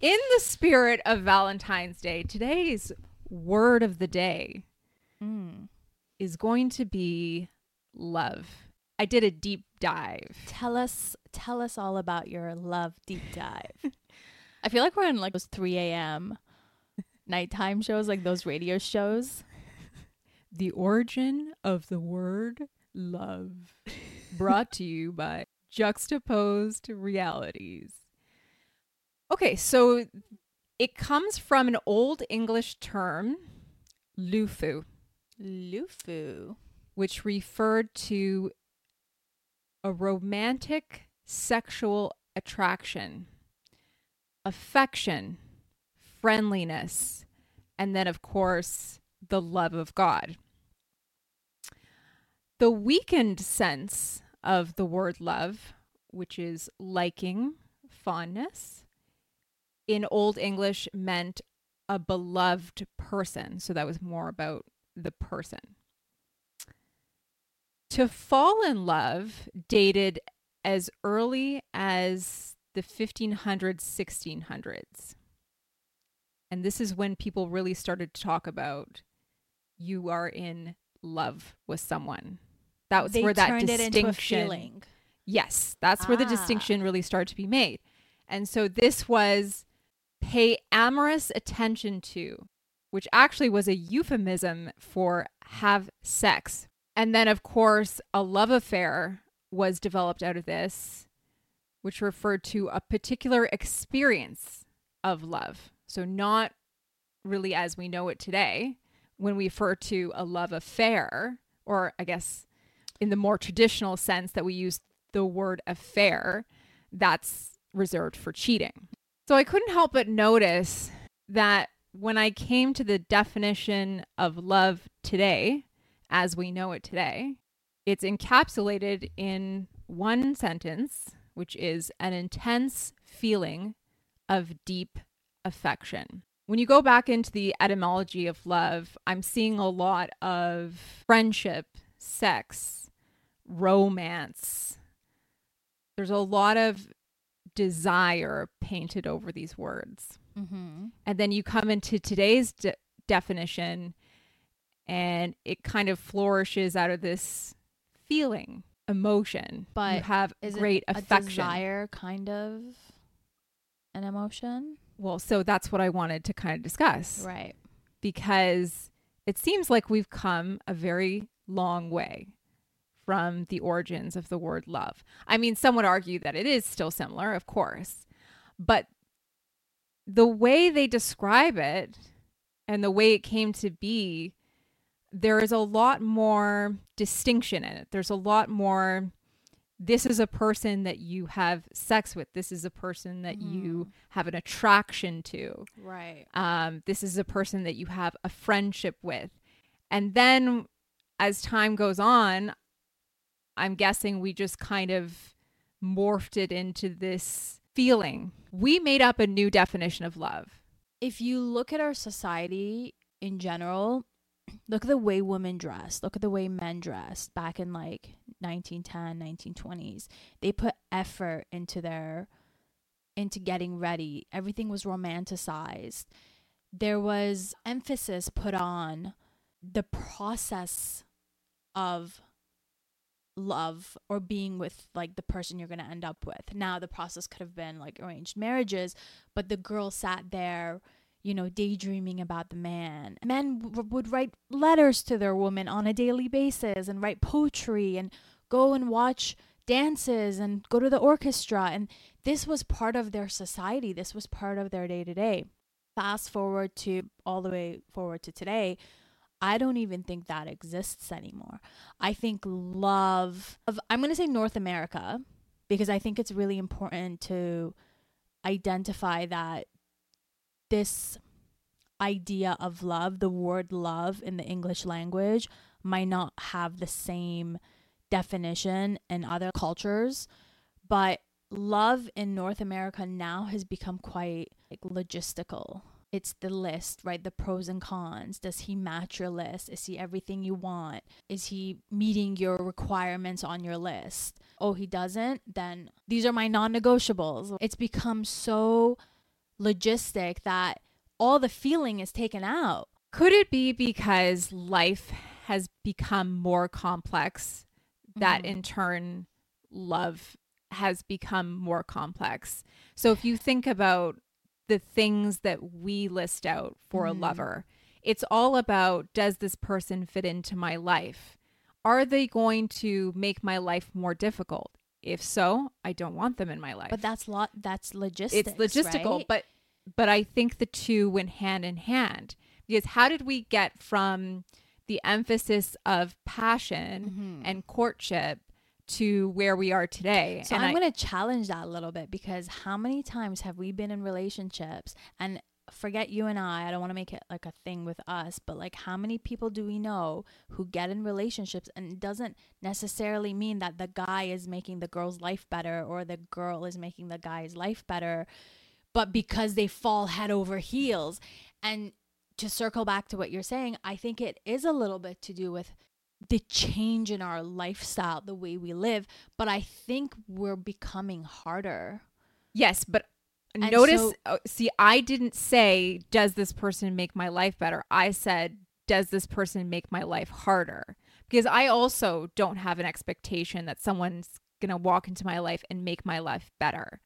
In the spirit of Valentine's Day, today's word of the day is going to be love. I did a deep dive. Tell us all about your love deep dive. I feel like we're on like those 3 a.m. nighttime shows, like those radio shows. The origin of the word love, brought to you by Juxtaposed Realities. Okay, so it comes from an old English term, lufu. Lufu. Which referred to a romantic sexual attraction, affection, friendliness, and then, of course, the love of God. The weakened sense of the word love, which is liking, fondness, in Old English meant a beloved person. So that was more about the person. To fall in love dated as early as the 1500s, 1600s. And this is when people really started to talk about you are in love with someone. That was where that distinction. They turned it into a feeling. Yes, that's where the distinction really started to be made. And so this was pay amorous attention to, which actually was a euphemism for have sex. And then, of course, a love affair was developed out of this, which referred to a particular experience of love. So not really as we know it today, when we refer to a love affair, or I guess in the more traditional sense that we use the word affair, that's reserved for cheating. So I couldn't help but notice that when I came to the definition of love today, as we know it today, it's encapsulated in one sentence, which is an intense feeling of deep affection. When you go back into the etymology of love, I'm seeing a lot of friendship, sex, romance. There's a lot of desire painted over these words. Mm-hmm. And then you come into today's definition, and it kind of flourishes out of this feeling, emotion. But you have great affection. Desire, kind of an emotion. Well, so that's what I wanted to kind of discuss. Right. Because it seems like we've come a very long way from the origins of the word love. I mean, some would argue that it is still similar, of course, but the way they describe it and the way it came to be, there is a lot more distinction in it. There's a lot more, this is a person that you have sex with. This is a person that you have an attraction to. Right. This is a person that you have a friendship with. And then as time goes on, I'm guessing we just kind of morphed it into this feeling. We made up a new definition of love. If you look at our society in general, look at the way women dressed, look at the way men dressed back in like 1910, 1920s. They put effort into into getting ready. Everything was romanticized. There was emphasis put on the process of love or being with like the person you're going to end up with. Now the process could have been like arranged marriages, but the girl sat there, you know, daydreaming about the man. Men would write letters to their woman on a daily basis and write poetry and go and watch dances and go to the orchestra. And this was part of their society. This was part of their day-to-day. Fast forward to all the way forward to today, I don't even think that exists anymore. I think I'm going to say North America, because I think it's really important to identify that this idea of love, the word love in the English language, might not have the same definition in other cultures, but love in North America now has become quite like logistical. It's the list, right? The pros and cons. Does he match your list? Is he everything you want? Is he meeting your requirements on your list? Oh, he doesn't? Then these are my non-negotiables. It's become so logistic that all the feeling is taken out. Could it be because life has become more complex that in turn love has become more complex? So if you think about the things that we list out for a lover, it's all about, does this person fit into my life? Are they going to make my life more difficult? If so, I don't want them in my life. But that's logistics. It's logistical, right? But I think the two went hand in hand, because how did we get from the emphasis of passion and courtship to where we are today? So I'm going to challenge that a little bit, because how many times have we been in relationships, and forget you and I don't want to make it like a thing with us, but like, how many people do we know who get in relationships, and it doesn't necessarily mean that the guy is making the girl's life better or the girl is making the guy's life better, but because they fall head over heels. And to circle back to what you're saying, I think it is a little bit to do with the change in our lifestyle, the way we live, but I think we're becoming harder. Yes, but and notice, see, I didn't say, does this person make my life better? I said, does this person make my life harder? Because I also don't have an expectation that someone's going to walk into my life and make my life better.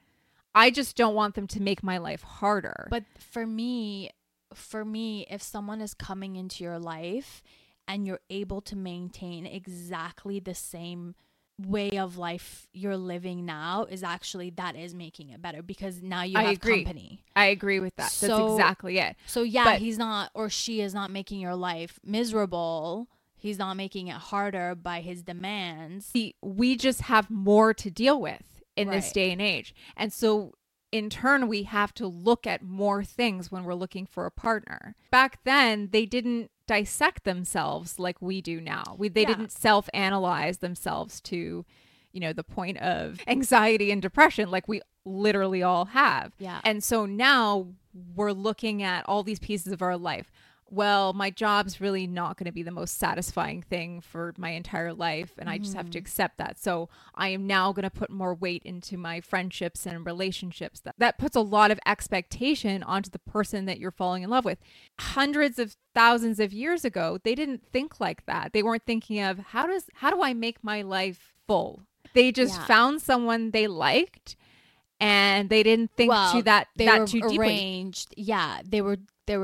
I just don't want them to make my life harder. But for me, if someone is coming into your life and you're able to maintain exactly the same way of life you're living now, is actually, that is making it better, because now you have company. I agree with that. So, that's exactly it. So yeah, but he's not, or she is not making your life miserable. He's not making it harder by his demands. See, we just have more to deal with in this day and age. And so in turn, we have to look at more things when we're looking for a partner. Back then, they didn't dissect themselves like we do now. They didn't self-analyze themselves to, you know, the point of anxiety and depression like we literally all have. Yeah. And so now we're looking at all these pieces of our life. Well, my job's really not going to be the most satisfying thing for my entire life, and I just have to accept that. So I am now going to put more weight into my friendships and relationships. That puts a lot of expectation onto the person that you're falling in love with. Hundreds of thousands of years ago, they didn't think like that. They weren't thinking of, how do I make my life full? They just found someone they liked, and they didn't think too deeply. Arranged. Yeah, they were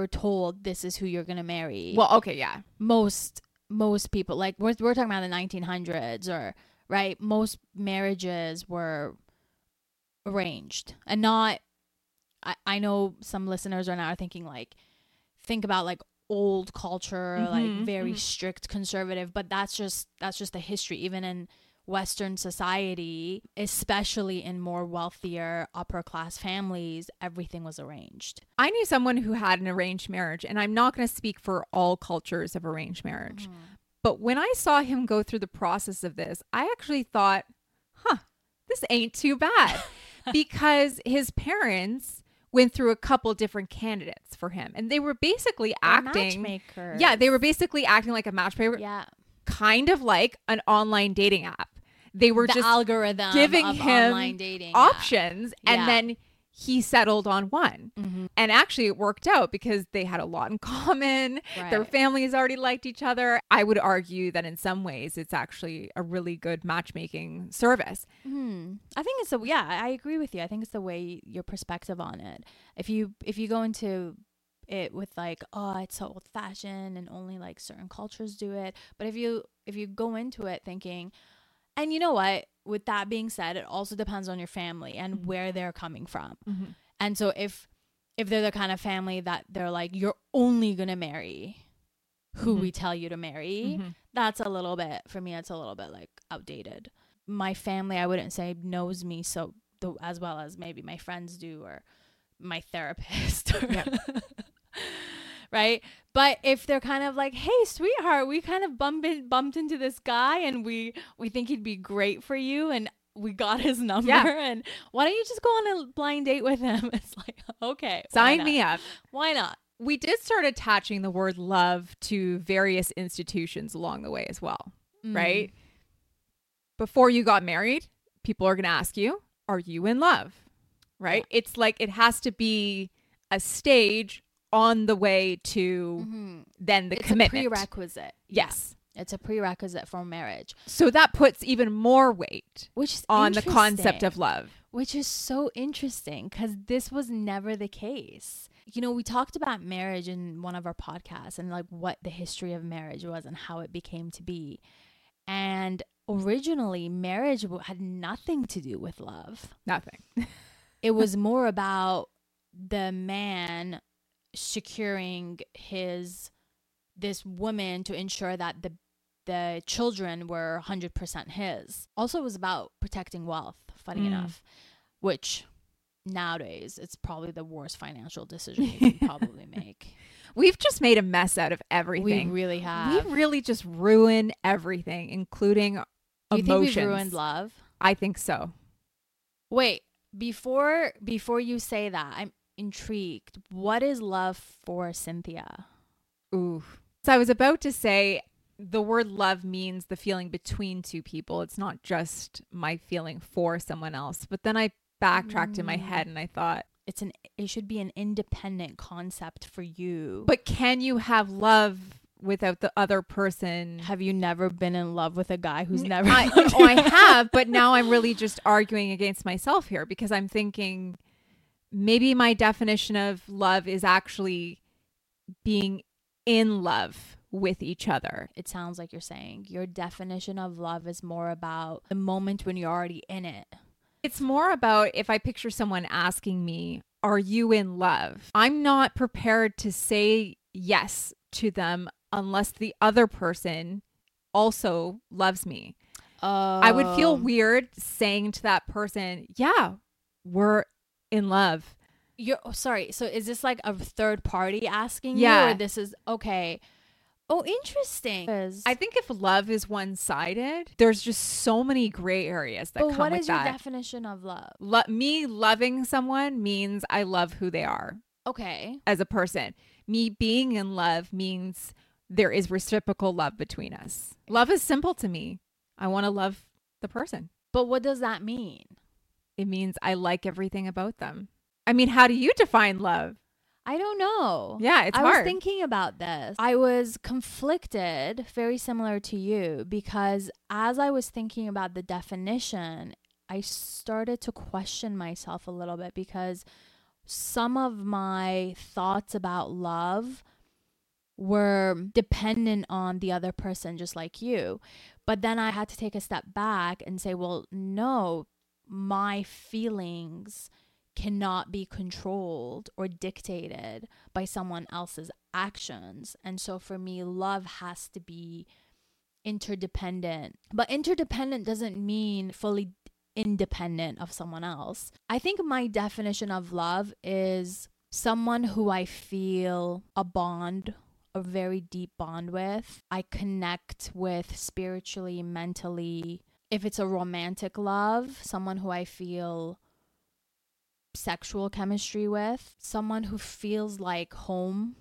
told, this is who you're going to marry. Well, okay, yeah. Most people, like we're talking about the 1900s, or right? Most marriages were arranged, and not, I know some listeners right now are thinking like, think about like old culture, like very strict conservative, but that's just the history, even in Western society, especially in more wealthier upper class families, everything was arranged. I knew someone who had an arranged marriage, and I'm not going to speak for all cultures of arranged marriage. But when I saw him go through the process of this, I actually thought, this ain't too bad, because his parents went through a couple different candidates for him, and they were basically acting matchmakers. Yeah, they were basically acting like a matchmaker. Yeah. Kind of like an online dating app. They were just algorithm giving him options, and then he settled on one. And actually it worked out because they had a lot in common. Right. Their families already liked each other. I would argue that in some ways it's actually a really good matchmaking service. I think it's I agree with you. I think it's the way, your perspective on it. If you go into it with like, oh, it's so old fashioned and only like certain cultures do it. But if you go into it thinking, and you know what, with that being said, it also depends on your family and where they're coming from. And so if they're the kind of family that they're like, you're only gonna marry who we tell you to marry, that's a little bit, for me, it's a little bit like outdated. My family, I wouldn't say knows me so as well as maybe my friends do, or my therapist. Right? But if they're kind of like, hey, sweetheart, we kind of bumped into this guy, and we think he'd be great for you, and we got his number, and why don't you just go on a blind date with him? It's like, okay. Sign me up. Why not? We did start attaching the word love to various institutions along the way as well, right? Before you got married, people are going to ask you, are you in love? Right? Yeah. It's like, it has to be a stage on the way to then the commitment. It's a prerequisite. Yes. Yeah. It's a prerequisite for marriage. So that puts even more weight on the concept of love. Which is so interesting because this was never the case. You know, we talked about marriage in one of our podcasts and like what the history of marriage was and how it became to be. And originally, marriage had nothing to do with love. Nothing. It was more about the man securing this woman to ensure that the children were 100% his. Also, it was about protecting wealth, funny enough, which nowadays it's probably the worst financial decision you can probably make. We've just made a mess out of everything. We really have. We really just ruin everything, including emotions. You think we've ruined love? I think so. Wait, before you say that, I'm intrigued. What is love for Cynthia? Ooh. So I was about to say the word love means the feeling between two people. It's not just my feeling for someone else. But then I backtracked in my head and I thought it should be an independent concept for you. But can you have love without the other person? Have you never been in love with a guy who's never? I have, but now I'm really just arguing against myself here because I'm thinking maybe my definition of love is actually being in love with each other. It sounds like you're saying your definition of love is more about the moment when you're already in it. It's more about if I picture someone asking me, are you in love? I'm not prepared to say yes to them unless the other person also loves me. I would feel weird saying to that person, yeah, we're in love. Sorry. So is this like a third party asking you? Or this is okay. Oh, interesting. I think if love is one-sided, there's just so many gray areas that come with that. But what is your definition of love? Me loving someone means I love who they are. Okay. As a person. Me being in love means there is reciprocal love between us. Love is simple to me. I want to love the person. But what does that mean? It means I like everything about them. I mean, how do you define love? I don't know. Yeah, it's hard. I was thinking about this. I was conflicted, very similar to you, because as I was thinking about the definition, I started to question myself a little bit because some of my thoughts about love were dependent on the other person, just like you. But then I had to take a step back and say, well, no, my feelings cannot be controlled or dictated by someone else's actions. And so for me, love has to be interdependent. But interdependent doesn't mean fully independent of someone else. I think my definition of love is someone who I feel a bond, a very deep bond with. I connect with spiritually, mentally. If it's a romantic love, someone who I feel sexual chemistry with, someone who feels like home.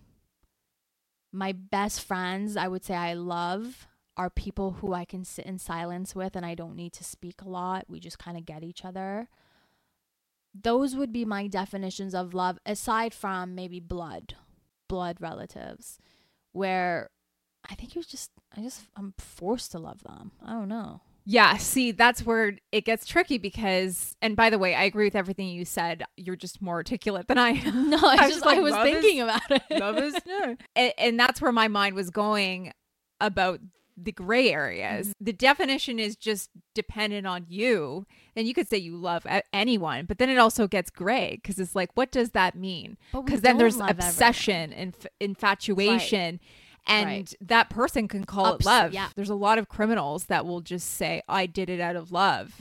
My best friends, I would say I love, are people who I can sit in silence with and I don't need to speak a lot. We just kind of get each other. Those would be my definitions of love, aside from maybe blood relatives, where I think I'm forced to love them. I don't know. Yeah, see, that's where it gets tricky because, and by the way, I agree with everything you said. You're just more articulate than I am. No, I was thinking about it. Love is no. And that's where my mind was going about the gray areas. The definition is just dependent on you. And you could say you love anyone, but then it also gets gray because it's like, what does that mean? Because then there's obsession and infatuation. Right. And that person can call it love. Yeah. There's a lot of criminals that will just say, I did it out of love.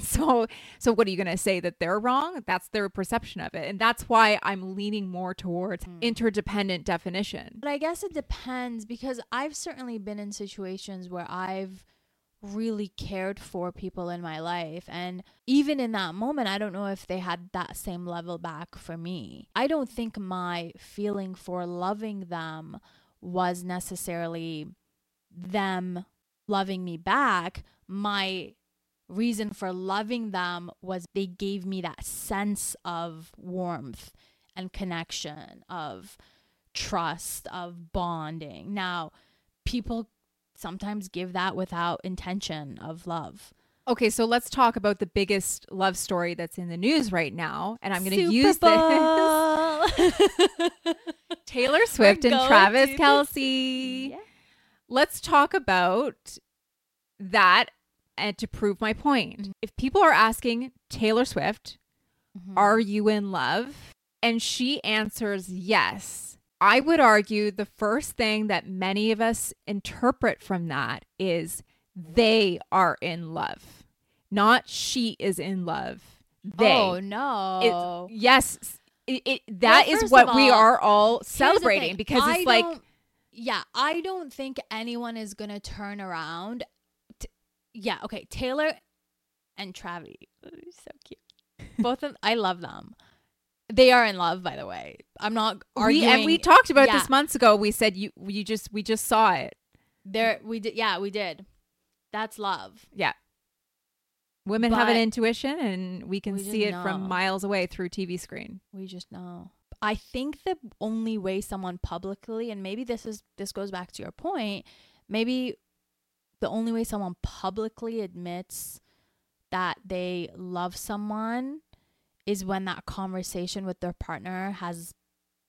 So what are you going to say that they're wrong? That's their perception of it. And that's why I'm leaning more towards interdependent definition. But I guess it depends because I've certainly been in situations where I've really cared for people in my life. And even in that moment, I don't know if they had that same level back for me. I don't think my feeling for loving them was necessarily them loving me back. My reason for loving them was they gave me that sense of warmth and connection, of trust, of bonding. Now, people sometimes give that without intention of love. Okay, so let's talk about the biggest love story that's in the news right now. And I'm going to use this. Taylor Swift and Travis Kelce. Yeah. Let's talk about that and to prove my point. Mm-hmm. If people are asking Taylor Swift, mm-hmm. are you in love? And she answers yes. I would argue the first thing that many of us interpret from that is they are in love, not she is in love. They. Oh, no. It's, yes. That is what we are all celebrating, because it's like. Yeah, I don't think anyone is going to turn around. Yeah, okay. Taylor and Travis. Oh, so cute. Both of them. I love them. They are in love, by the way. I'm not arguing. We talked about this months ago. We said we just saw it. There we did. Yeah, we did. That's love. Yeah. Women have an intuition, and we can see it from miles away through TV screen. We just know. I think the only way someone publicly, and maybe this goes back to your point, maybe the only way someone publicly admits that they love someone is when that conversation with their partner has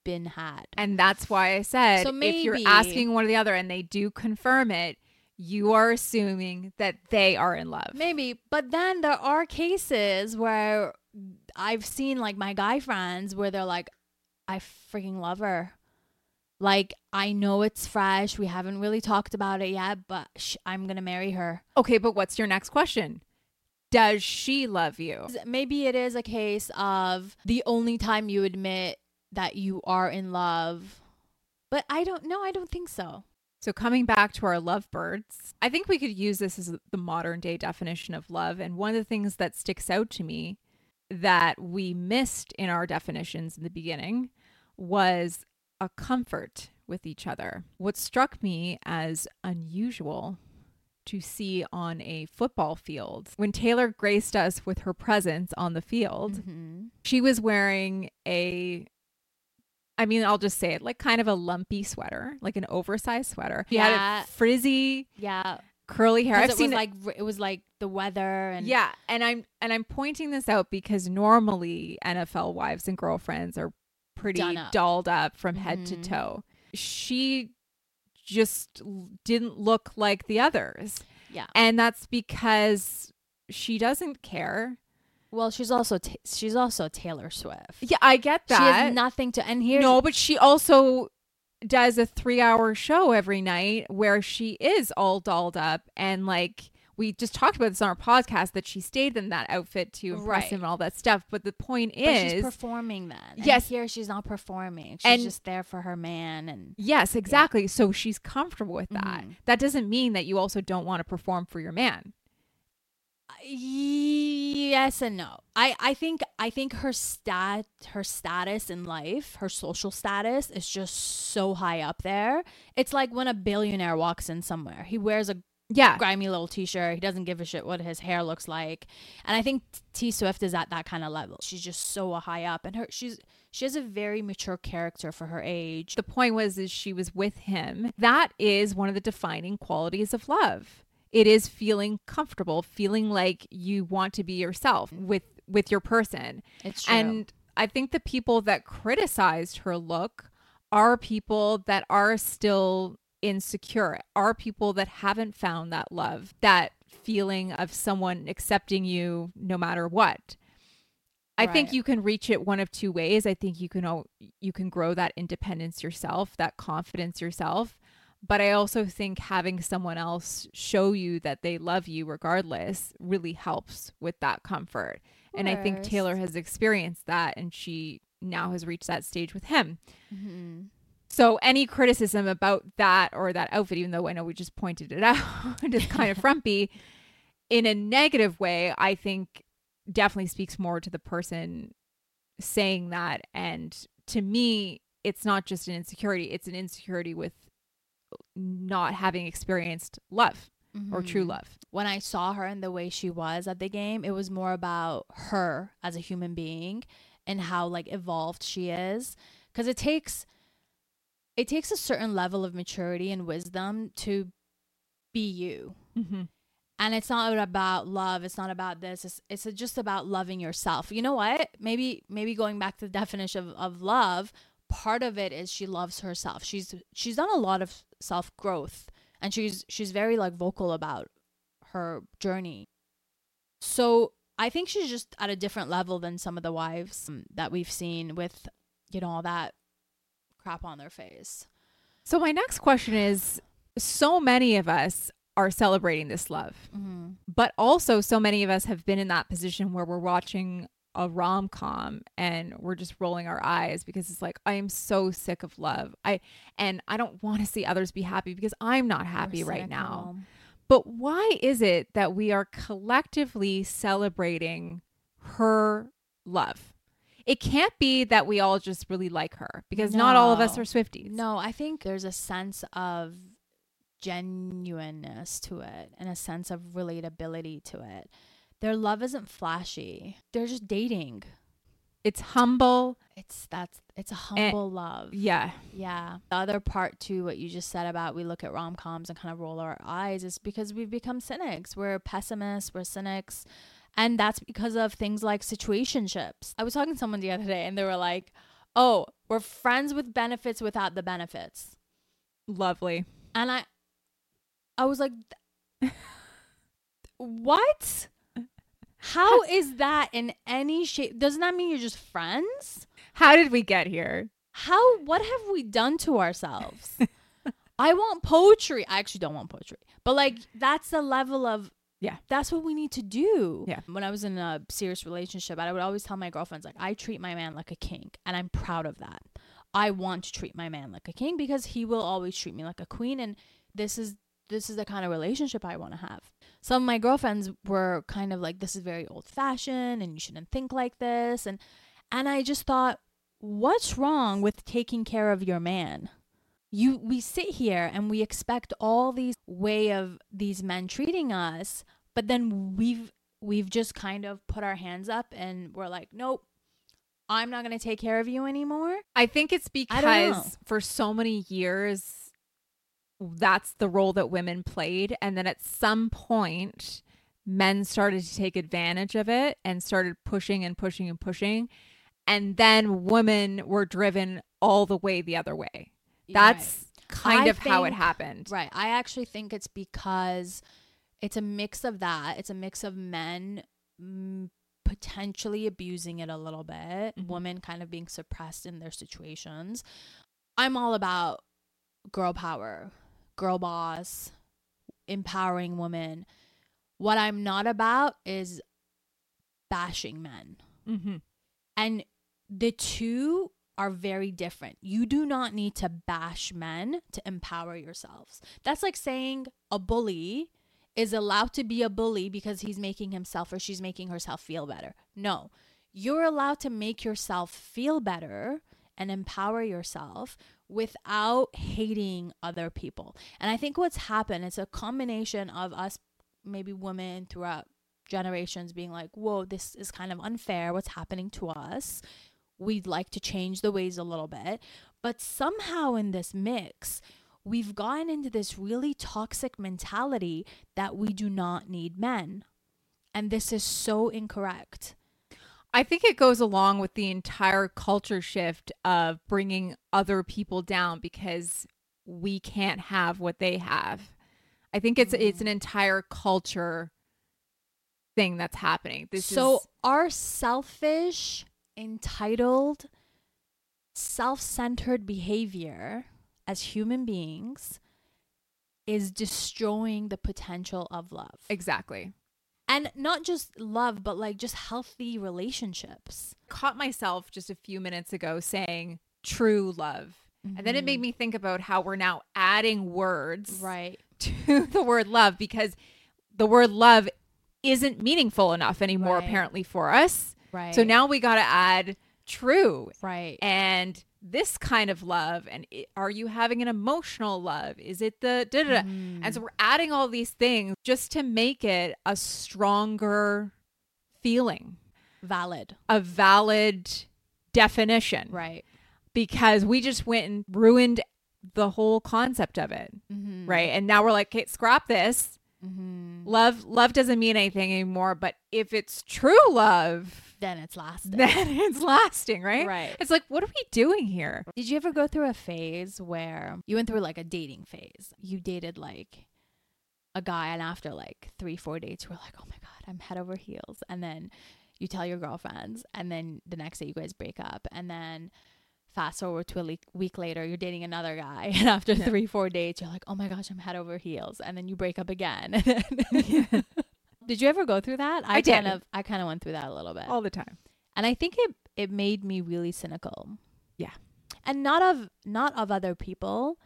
been had. And that's why I said, so maybe, if you're asking one or the other and they do confirm it, you are assuming that they are in love. Maybe. But then there are cases where I've seen, like, my guy friends where they're like, I freaking love her. Like, I know it's fresh. We haven't really talked about it yet, but I'm going to marry her. Okay, but what's your next question? Does she love you? Maybe it is a case of the only time you admit that you are in love. But I don't think so. So coming back to our lovebirds, I think we could use this as the modern day definition of love. And one of the things that sticks out to me that we missed in our definitions in the beginning was a comfort with each other. What struck me as unusual to see on a football field. When Taylor graced us with her presence on the field, mm-hmm. she was wearing I'll just say it, like kind of a lumpy sweater, like an oversized sweater. Yeah. She had a frizzy, curly hair. I've seen it was like the weather, and yeah. And I'm pointing this out because normally NFL wives and girlfriends are pretty dolled up from head mm-hmm. to toe. She just didn't look like the others. Yeah. And that's because she doesn't care. Well, she's also Taylor Swift. Yeah, I get that. She has nothing to, and here. No, but she also does a 3-hour show every night where she is all dolled up, and like we just talked about this on our podcast, that she stayed in that outfit to impress him and all that stuff. But the point is, she's performing then. Yes, and here she's not performing. She's just there for her man. And yes, exactly. Yeah. So she's comfortable with that. Mm-hmm. That doesn't mean that you also don't want to perform for your man. Yes and no. I think her status in life, her social status, is just so high up there. It's like when a billionaire walks in somewhere, he wears a grimy little t-shirt. He doesn't give a shit what his hair looks like. And I think T Swift is at that kind of level. She's just so high up, and she has a very mature character for her age. The point is she was with him. That is one of the defining qualities of love. It is feeling comfortable, feeling like you want to be yourself with your person. It's true. And I think the people that criticized her look are people that are still insecure, are people that haven't found that love, that feeling of someone accepting you no matter what. I think you can reach it one of two ways. I think you can grow that independence yourself, that confidence yourself. But I also think having someone else show you that they love you regardless really helps with that comfort. And I think Taylor has experienced that, and she now has reached that stage with him. Mm-hmm. So any criticism about that or that outfit, even though I know we just pointed it out, it's kind of frumpy, in a negative way, I think definitely speaks more to the person saying that. And to me, it's not just an insecurity. It's an insecurity with not having experienced love mm-hmm. or true love. When I saw her and the way she was at the game, it was more about her as a human being and how like evolved she is, because it takes a certain level of maturity and wisdom to be you. Mm-hmm. And it's not about love. It's not about this. It's just about loving yourself. You know what? Maybe going back to the definition of love, part of it is she loves herself. She's done a lot of self-growth, and she's very like vocal about her journey. So I think she's just at a different level than some of the wives that we've seen with, you know, all that crap on their face. So my next question is, so many of us are celebrating this love, mm-hmm. but also so many of us have been in that position where we're watching a rom-com and we're just rolling our eyes because it's like, I am so sick of love. I don't want to see others be happy because I'm not happy right now. But why is it that we are collectively celebrating her love? It can't be that we all just really like her, because not all of us are Swifties. No, I think there's a sense of genuineness to it and a sense of relatability to it. Their love isn't flashy. They're just dating. It's humble. It's a humble love. Yeah. Yeah. The other part to what you just said about we look at rom-coms and kind of roll our eyes is because we've become cynics. We're pessimists. We're cynics. And that's because of things like situationships. I was talking to someone the other day and they were like, oh, we're friends with benefits without the benefits. Lovely. And I was like, what? How is that in any shape? Doesn't that mean you're just friends? How did we get here? What have we done to ourselves? I want poetry. I actually don't want poetry. But like, that's the level of, yeah, that's what we need to do. Yeah. When I was in a serious relationship, I would always tell my girlfriends, like, I treat my man like a king, and I'm proud of that. I want to treat my man like a king because he will always treat me like a queen. And this is the kind of relationship I want to have. Some of my girlfriends were kind of like, this is very old fashioned and you shouldn't think like this. And I just thought, what's wrong with taking care of your man? We sit here and we expect all these way of these men treating us, but then we've just kind of put our hands up and we're like, nope. I'm not going to take care of you anymore. I think it's because for so many years, that's the role that women played. And then at some point, men started to take advantage of it and started pushing and pushing and pushing. And then women were driven all the way the other way. That's how it happened. Right. I actually think it's because it's a mix of that. It's a mix of men potentially abusing it a little bit, mm-hmm. women kind of being suppressed in their situations. I'm all about girl power, girl boss, empowering women. What I'm not about is bashing men. Mm-hmm. And the two are very different. You do not need to bash men to empower yourselves. That's like saying a bully is allowed to be a bully because he's making himself or she's making herself feel better. No, you're allowed to make yourself feel better and empower yourself without hating other people. And I think what's happened, it's a combination of us, maybe women throughout generations, being like, whoa, this is kind of unfair, what's happening to us. We'd like to change the ways a little bit. But somehow in this mix, we've gotten into this really toxic mentality that we do not need men. And this is so incorrect. I think it goes along with the entire culture shift of bringing other people down because we can't have what they have. I think it's an entire culture thing that's happening. Our selfish, entitled, self-centered behavior as human beings is destroying the potential of love. Exactly. And not just love, but like just healthy relationships. Caught myself just a few minutes ago saying true love. Mm-hmm. And then it made me think about how we're now adding words to the word love, because the word love isn't meaningful enough anymore, apparently, for us. Right. So now we got to add true. Right. And this kind of love, and are you having an emotional love? Is it the da-da-da? Mm. And so we're adding all these things just to make it a stronger feeling. Valid. A valid definition. Right. Because we just went and ruined the whole concept of it. Mm-hmm. Right. And now we're like, okay, scrap this. Mm-hmm. Love doesn't mean anything anymore. But if it's true love, then it's lasting. Right? Right. It's like, what are we doing here? Did you ever go through a phase where you went through like a dating phase? You dated like a guy, and after like 3-4 dates, you were like, oh my God, I'm head over heels. And then you tell your girlfriends, and then the next day you guys break up, and then fast forward to a week later, you're dating another guy, and after 3-4 dates, you're like, oh my gosh, I'm head over heels, and then you break up again. Yeah. Did you ever go through that? I kind of went through that a little bit. All the time. And I think it made me really cynical. Yeah. And not of other people,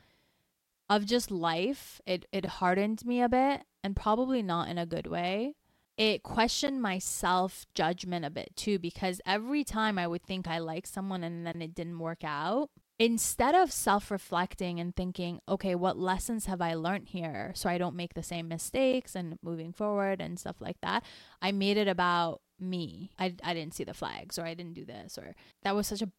of just life. It hardened me a bit, and probably not in a good way. It questioned my self-judgment a bit too, because every time I would think I liked someone and then it didn't work out, instead of self-reflecting and thinking, okay, what lessons have I learned here so I don't make the same mistakes and moving forward and stuff like that, I made it about me. I didn't see the flags, or I didn't do this, or that was such a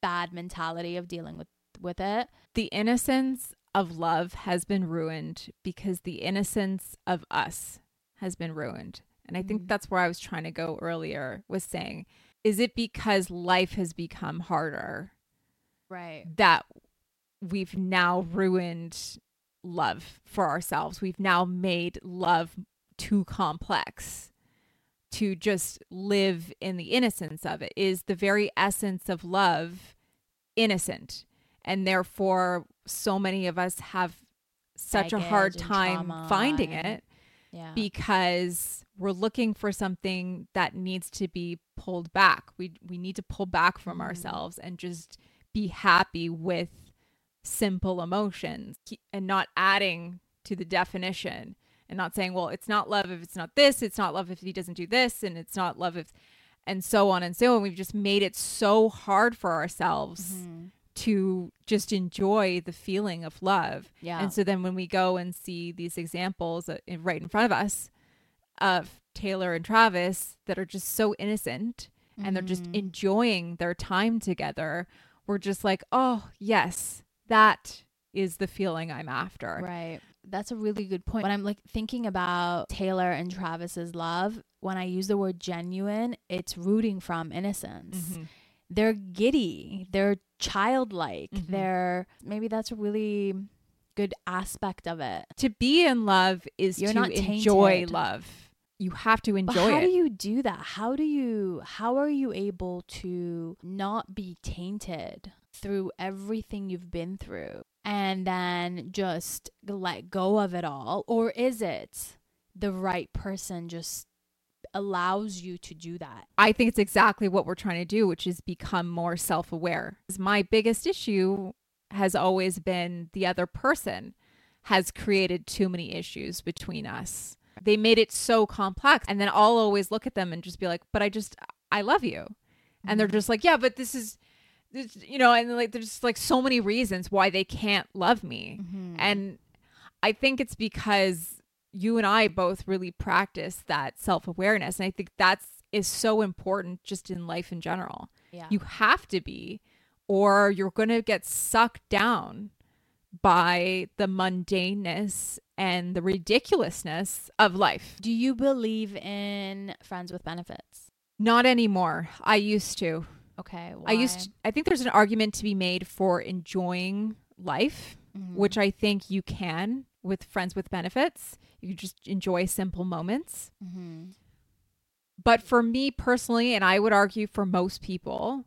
bad mentality of dealing with it. The innocence of love has been ruined because the innocence of us has been ruined. And I think that's where I was trying to go earlier, was saying, is it because life has become harder? Right. That we've now ruined love for ourselves. We've now made love too complex to just live in the innocence of it. Is the very essence of love innocent? And therefore, so many of us have such a hard time finding it. Yeah. Because we're looking for something that needs to be pulled back. We need to pull back from ourselves and just be happy with simple emotions, and not adding to the definition, and not saying, well, it's not love if it's not this, it's not love if he doesn't do this, and it's not love if, and so on and so on. We've just made it so hard for ourselves to just enjoy the feeling of love. Yeah. And so then when we go and see these examples right in front of us of Taylor and Travis that are just so innocent and they're just enjoying their time together, we're just like, oh yes, that is the feeling I'm after. Right. That's a really good point. When I'm like thinking about Taylor and Travis's love, when I use the word genuine, it's rooting from innocence. Mm-hmm. They're giddy, they're childlike, they're, maybe that's a really good aspect of it. To be in love is you're to not enjoy love. You have to enjoy it. How do you do that? How are you able to not be tainted through everything you've been through and then just let go of it all? Or is it the right person just allows you to do that? I think it's exactly what we're trying to do, which is become more self-aware. My biggest issue has always been the other person has created too many issues between us. They made it so complex, and then I'll always look at them and just be like, but I love you. And they're just like, yeah, but this, you know, and like there's like so many reasons why they can't love me. And I think it's because you and I both really practice that self-awareness. And I think is so important just in life in general. Yeah. You have to be, or you're going to get sucked down by the mundaneness and the ridiculousness of life. Do you believe in friends with benefits? Not anymore. I used to. Okay. Why? I think there's an argument to be made for enjoying life, which I think you can with friends with benefits. You just enjoy simple moments. But for me personally, and I would argue for most people,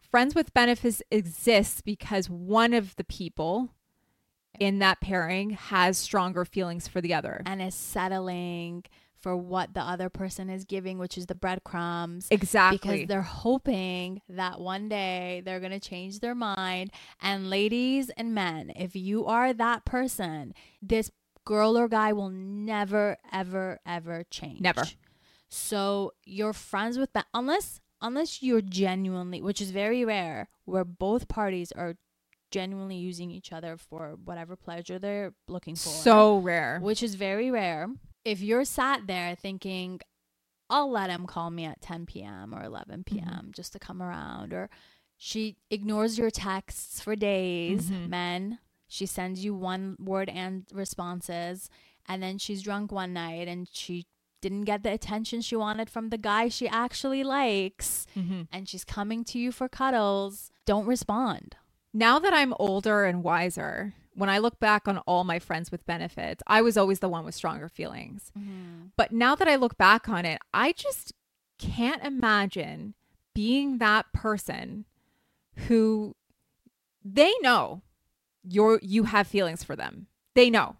friends with benefits exists because one of the people in that pairing has stronger feelings for the other. And is settling for what the other person is giving, which is the breadcrumbs. Exactly. Because they're hoping that one day they're going to change their mind. And ladies and men, if you are that person, this girl or guy will never, ever, ever change. Never. So you're friends with them, unless you're genuinely, which is very rare, where both parties are genuinely using each other for whatever pleasure they're looking for. So rare. Which is very rare. If you're sat there thinking, I'll let him call me at 10 p.m. or 11 p.m. Mm-hmm. just to come around. Or she ignores your texts for days, mm-hmm. men. She sends you one word and responses. And then she's drunk one night and she didn't get the attention she wanted from the guy she actually likes. Mm-hmm. And she's coming to you for cuddles. Don't respond. Now that I'm older and wiser, when I look back on all my friends with benefits, I was always the one with stronger feelings. Mm-hmm. But now that I look back on it, I just can't imagine being that person who they know you have feelings for them. They know.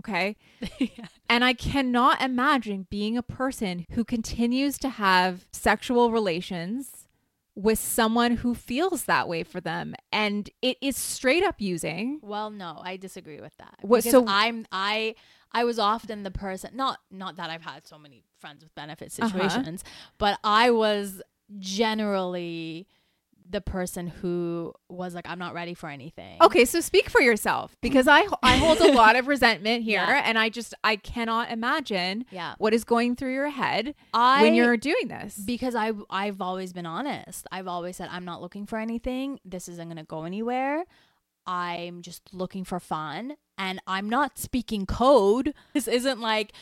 Okay. Yeah. And I cannot imagine being a person who continues to have sexual relations with someone who feels that way for them, and it is straight up using. Well, no, I disagree with that. What, so I was often the person, not that I've had so many friends with benefit situations, uh-huh. but I was generally the person who was like, I'm not ready for anything. Okay, so speak for yourself, because I hold a lot of resentment here, yeah. and I cannot imagine yeah. what is going through your head when you're doing this. Because I've always been honest. I've always said, I'm not looking for anything. This isn't going to go anywhere. I'm just looking for fun. And I'm not speaking code. This isn't like,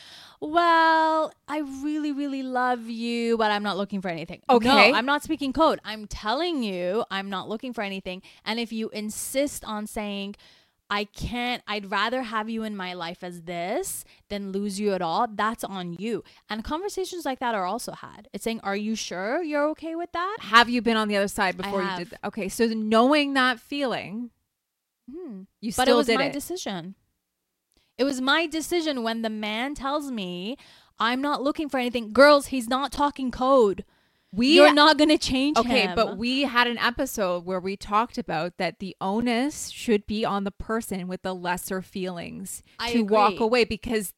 well, I really, really love you, but I'm not looking for anything. Okay. No, I'm not speaking code. I'm telling you I'm not looking for anything. And if you insist on saying, I'd rather have you in my life as this than lose you at all, that's on you. And conversations like that are also had. It's saying, are you sure you're okay with that? Have you been on the other side before you did that? Okay. So knowing that feeling... Mm. You still did it. But it was my decision. It was my decision when the man tells me I'm not looking for anything. Girls, he's not talking code. You're not going to change him. Okay, but we had an episode where we talked about that the onus should be on the person with the lesser feelings to walk away, because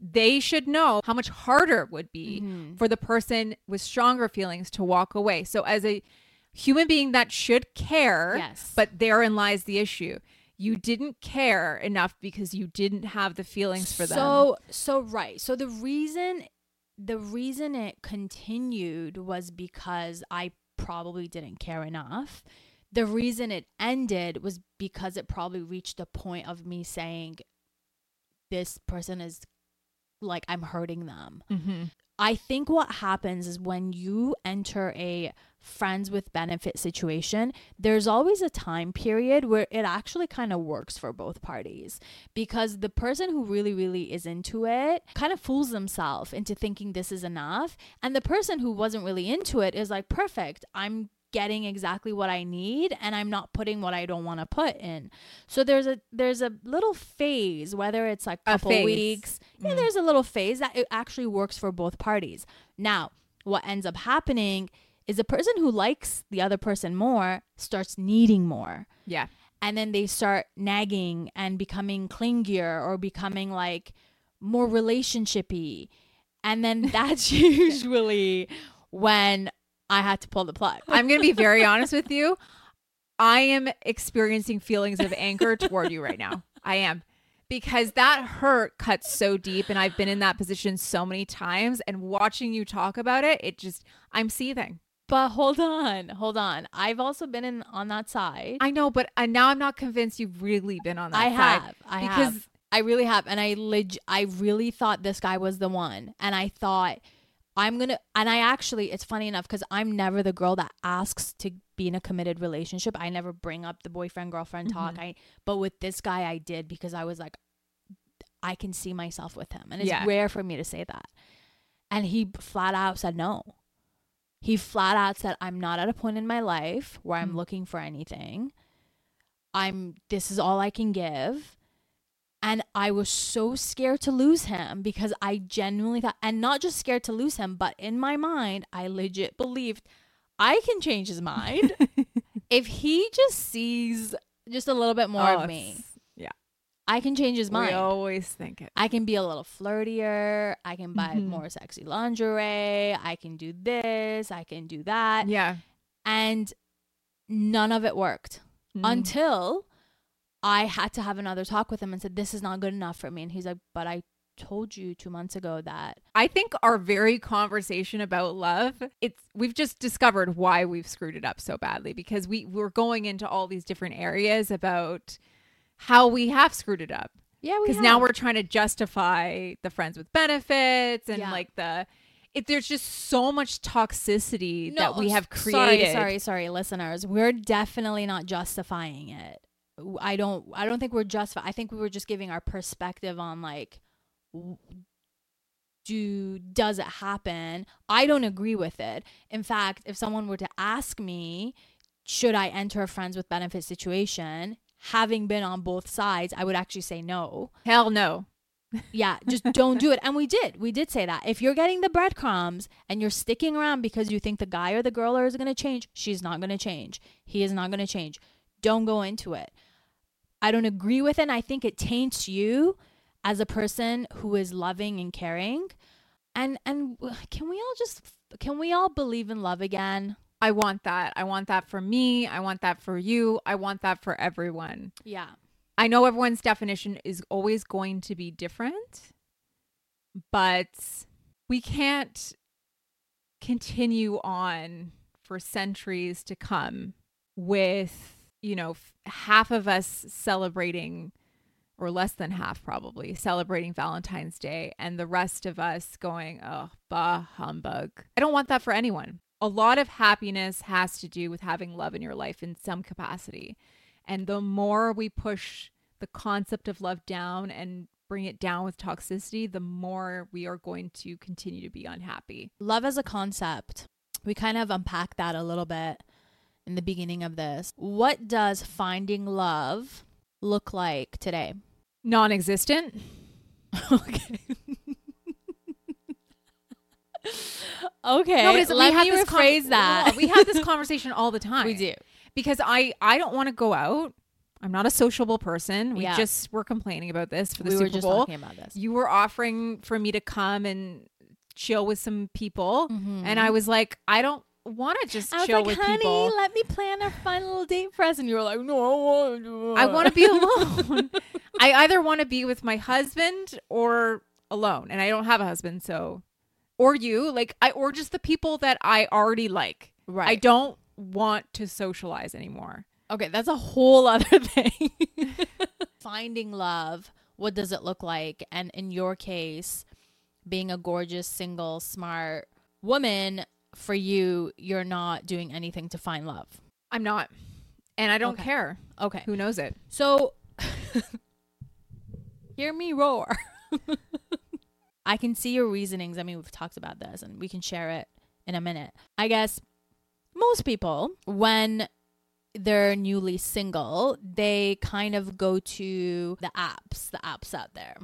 they should know how much harder it would be mm-hmm. for the person with stronger feelings to walk away. So as a human being that should care, yes. but therein lies the issue. You didn't care enough because you didn't have the feelings for them. So right. So the reason it continued was because I probably didn't care enough. The reason it ended was because it probably reached a point of me saying, this person is like, I'm hurting them. Mm-hmm. I think what happens is when you enter a friends with benefit situation, there's always a time period where it actually kind of works for both parties, because the person who really, really is into it kind of fools themselves into thinking this is enough. And the person who wasn't really into it is like, perfect, I'm getting exactly what I need and I'm not putting what I don't want to put in. So there's a little phase, whether it's like a couple weeks, mm-hmm. and there's a little phase that it actually works for both parties. Now, what ends up happening is the person who likes the other person more starts needing more. Yeah. And then they start nagging and becoming clingier or becoming like more relationshipy. And then that's usually when I had to pull the plug. I'm going to be very honest with you. I am experiencing feelings of anger toward you right now. I am. Because that hurt cuts so deep, and I've been in that position so many times, and watching you talk about it, I'm seething. But hold on. I've also been on that side. I know, but now I'm not convinced you've really been on that side. I have. I really have. And I really thought this guy was the one. And I thought... it's funny enough, because I'm never the girl that asks to be in a committed relationship. I never bring up the boyfriend, girlfriend talk. Mm-hmm. But with this guy, I did, because I was like, I can see myself with him. And it's rare for me to say that. And he flat out said no. He flat out said, I'm not at a point in my life where I'm mm-hmm. looking for anything. This is all I can give. And I was so scared to lose him, because I genuinely thought, and not just scared to lose him, but in my mind, I legit believed I can change his mind if he just sees just a little bit more of me. Yeah. I can change his mind. We always think it. I can be a little flirtier. I can buy mm-hmm. more sexy lingerie. I can do this. I can do that. Yeah. And none of it worked until... I had to have another talk with him and said, this is not good enough for me. And he's like, but I told you 2 months ago that. I think our very conversation about love, we've just discovered why we've screwed it up so badly, because we're going into all these different areas about how we have screwed it up. Yeah, because now we're trying to justify the friends with benefits and there's just so much toxicity that we have created. Sorry, listeners. We're definitely not justifying it. I don't think we're justifying. I think we were just giving our perspective on like, does it happen? I don't agree with it. In fact, if someone were to ask me, should I enter a friends with benefits situation? Having been on both sides, I would actually say no. Hell no. Yeah, just don't do it. And we did say that. If you're getting the breadcrumbs and you're sticking around because you think the guy or the girl is going to change, she's not going to change. He is not going to change. Don't go into it. I don't agree with it. And I think it taints you as a person who is loving and caring. And can we all believe in love again? I want that. I want that for me. I want that for you. I want that for everyone. Yeah. I know everyone's definition is always going to be different, but we can't continue on for centuries to come with, half of us celebrating, or less than half probably, celebrating Valentine's Day and the rest of us going, oh, bah, humbug. I don't want that for anyone. A lot of happiness has to do with having love in your life in some capacity. And the more we push the concept of love down and bring it down with toxicity, the more we are going to continue to be unhappy. Love as a concept. We kind of unpacked that a little bit in the beginning of this. What does finding love look like today? Non-existent. Okay. Okay. No, but let me rephrase that. We have this conversation all the time. We do. Because I don't want to go out. I'm not a sociable person. We just were complaining about this for the Super Bowl. We were just talking about this. You were offering for me to come and chill with some people. Mm-hmm. And I was like, I don't want to just chill with people. Honey, let me plan a fun little date for us. And you were like, no, I want to be alone. I either want to be with my husband or alone. And I don't have a husband, so... Or you, or just the people that I already like. Right. I don't want to socialize anymore. Okay, that's a whole other thing. Finding love, what does it look like? And in your case, being a gorgeous, single, smart woman, for you, you're not doing anything to find love. I'm not. And I don't care. Okay. Who knows it? So, hear me roar. I can see your reasonings. I mean, we've talked about this and we can share it in a minute. I guess most people, when they're newly single, they kind of go to the apps out there.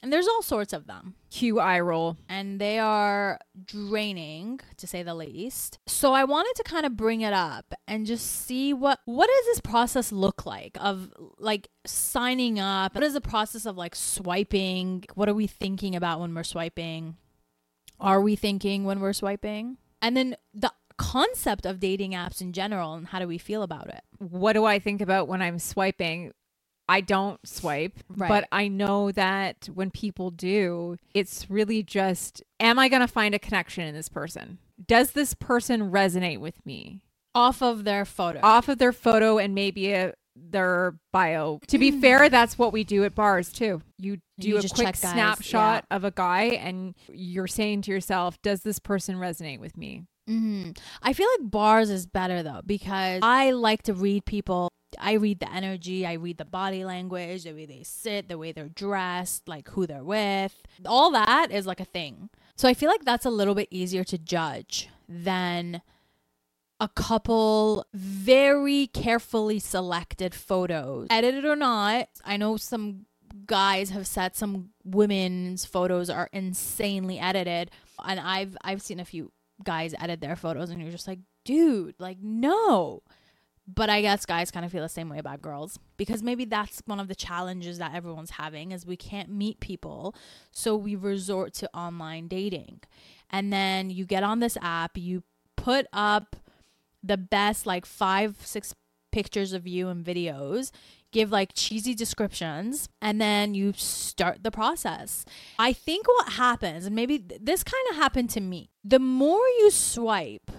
And there's all sorts of them. Cue eye roll. And they are draining, to say the least. So I wanted to kind of bring it up and just see what does this process look like of like signing up? What is the process of like swiping? What are we thinking about when we're swiping? Are we thinking when we're swiping? And then the concept of dating apps in general, and how do we feel about it? What do I think about when I'm swiping? I don't swipe, right. But I know that when people do, it's really just, am I going to find a connection in this person? Does this person resonate with me? Off of their photo and maybe their bio. To be fair, that's what we do at bars too. You do you a quick snapshot of a guy and you're saying to yourself, does this person resonate with me? Mm-hmm. I feel like bars is better though, because I like to read people. I read the energy, I read the body language, the way they sit, the way they're dressed, like who they're with. All that is like a thing. So I feel like that's a little bit easier to judge than a couple very carefully selected photos. Edited or not, I know some guys have said some women's photos are insanely edited. And I've seen a few guys edit their photos and you're just like, dude, like no. But I guess guys kind of feel the same way about girls, because maybe that's one of the challenges that everyone's having is we can't meet people. So we resort to online dating. And then you get on this app, you put up the best like 5, 6 pictures of you and videos, give like cheesy descriptions, and then you start the process. I think what happens, and maybe this kind of happened to me, the more you swipe,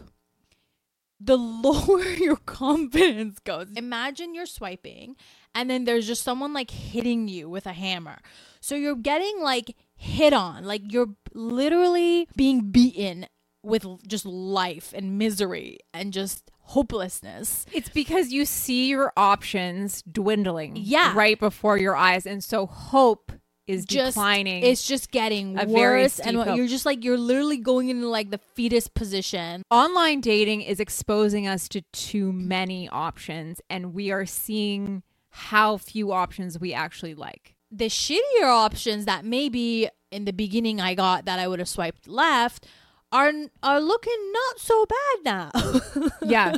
the lower your confidence goes. Imagine you're swiping and then there's just someone like hitting you with a hammer. So you're getting like hit on, like you're literally being beaten with just life and misery and just hopelessness. It's because you see your options dwindling right before your eyes. And so hope is just declining. It's just getting worse. And you're just like, you're literally going into like the fetus position. Online dating is exposing us to too many options, and we are seeing how few options we actually like. The shittier options that maybe in the beginning I got that I would have swiped left are looking not so bad now. Yeah.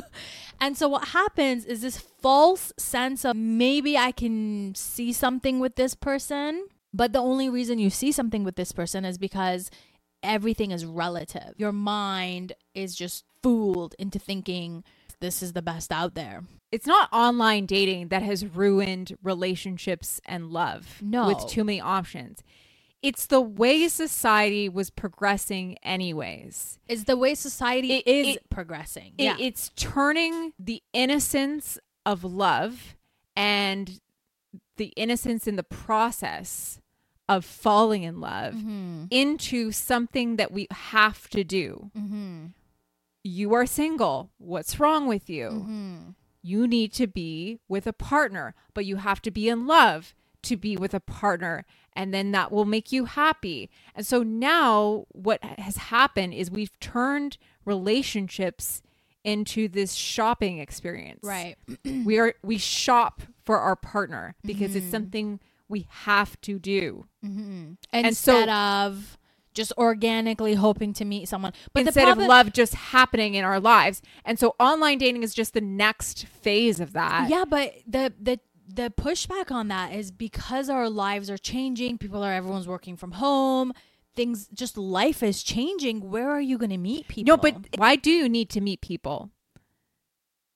And so what happens is this false sense of maybe I can see something with this person. But the only reason you see something with this person is because everything is relative. Your mind is just fooled into thinking this is the best out there. It's not online dating that has ruined relationships and love. No. With too many options. It's the way society was progressing anyways. It's the way society is progressing. It's turning the innocence of love and the innocence in the process of falling in love into something that we have to do. Mm-hmm. You are single. What's wrong with you? Mm-hmm. You need to be with a partner, but you have to be in love to be with a partner, and then that will make you happy. And so now what has happened is we've turned relationships into this shopping experience. Right. We shop for our partner because it's something we have to do. Mm-hmm. Instead of just organically hoping to meet someone. But instead of love just happening in our lives. And so online dating is just the next phase of that. Yeah, but the pushback on that is because our lives are changing, everyone's working from home, things, just life is changing. Where are you going to meet people? No, but why do you need to meet people?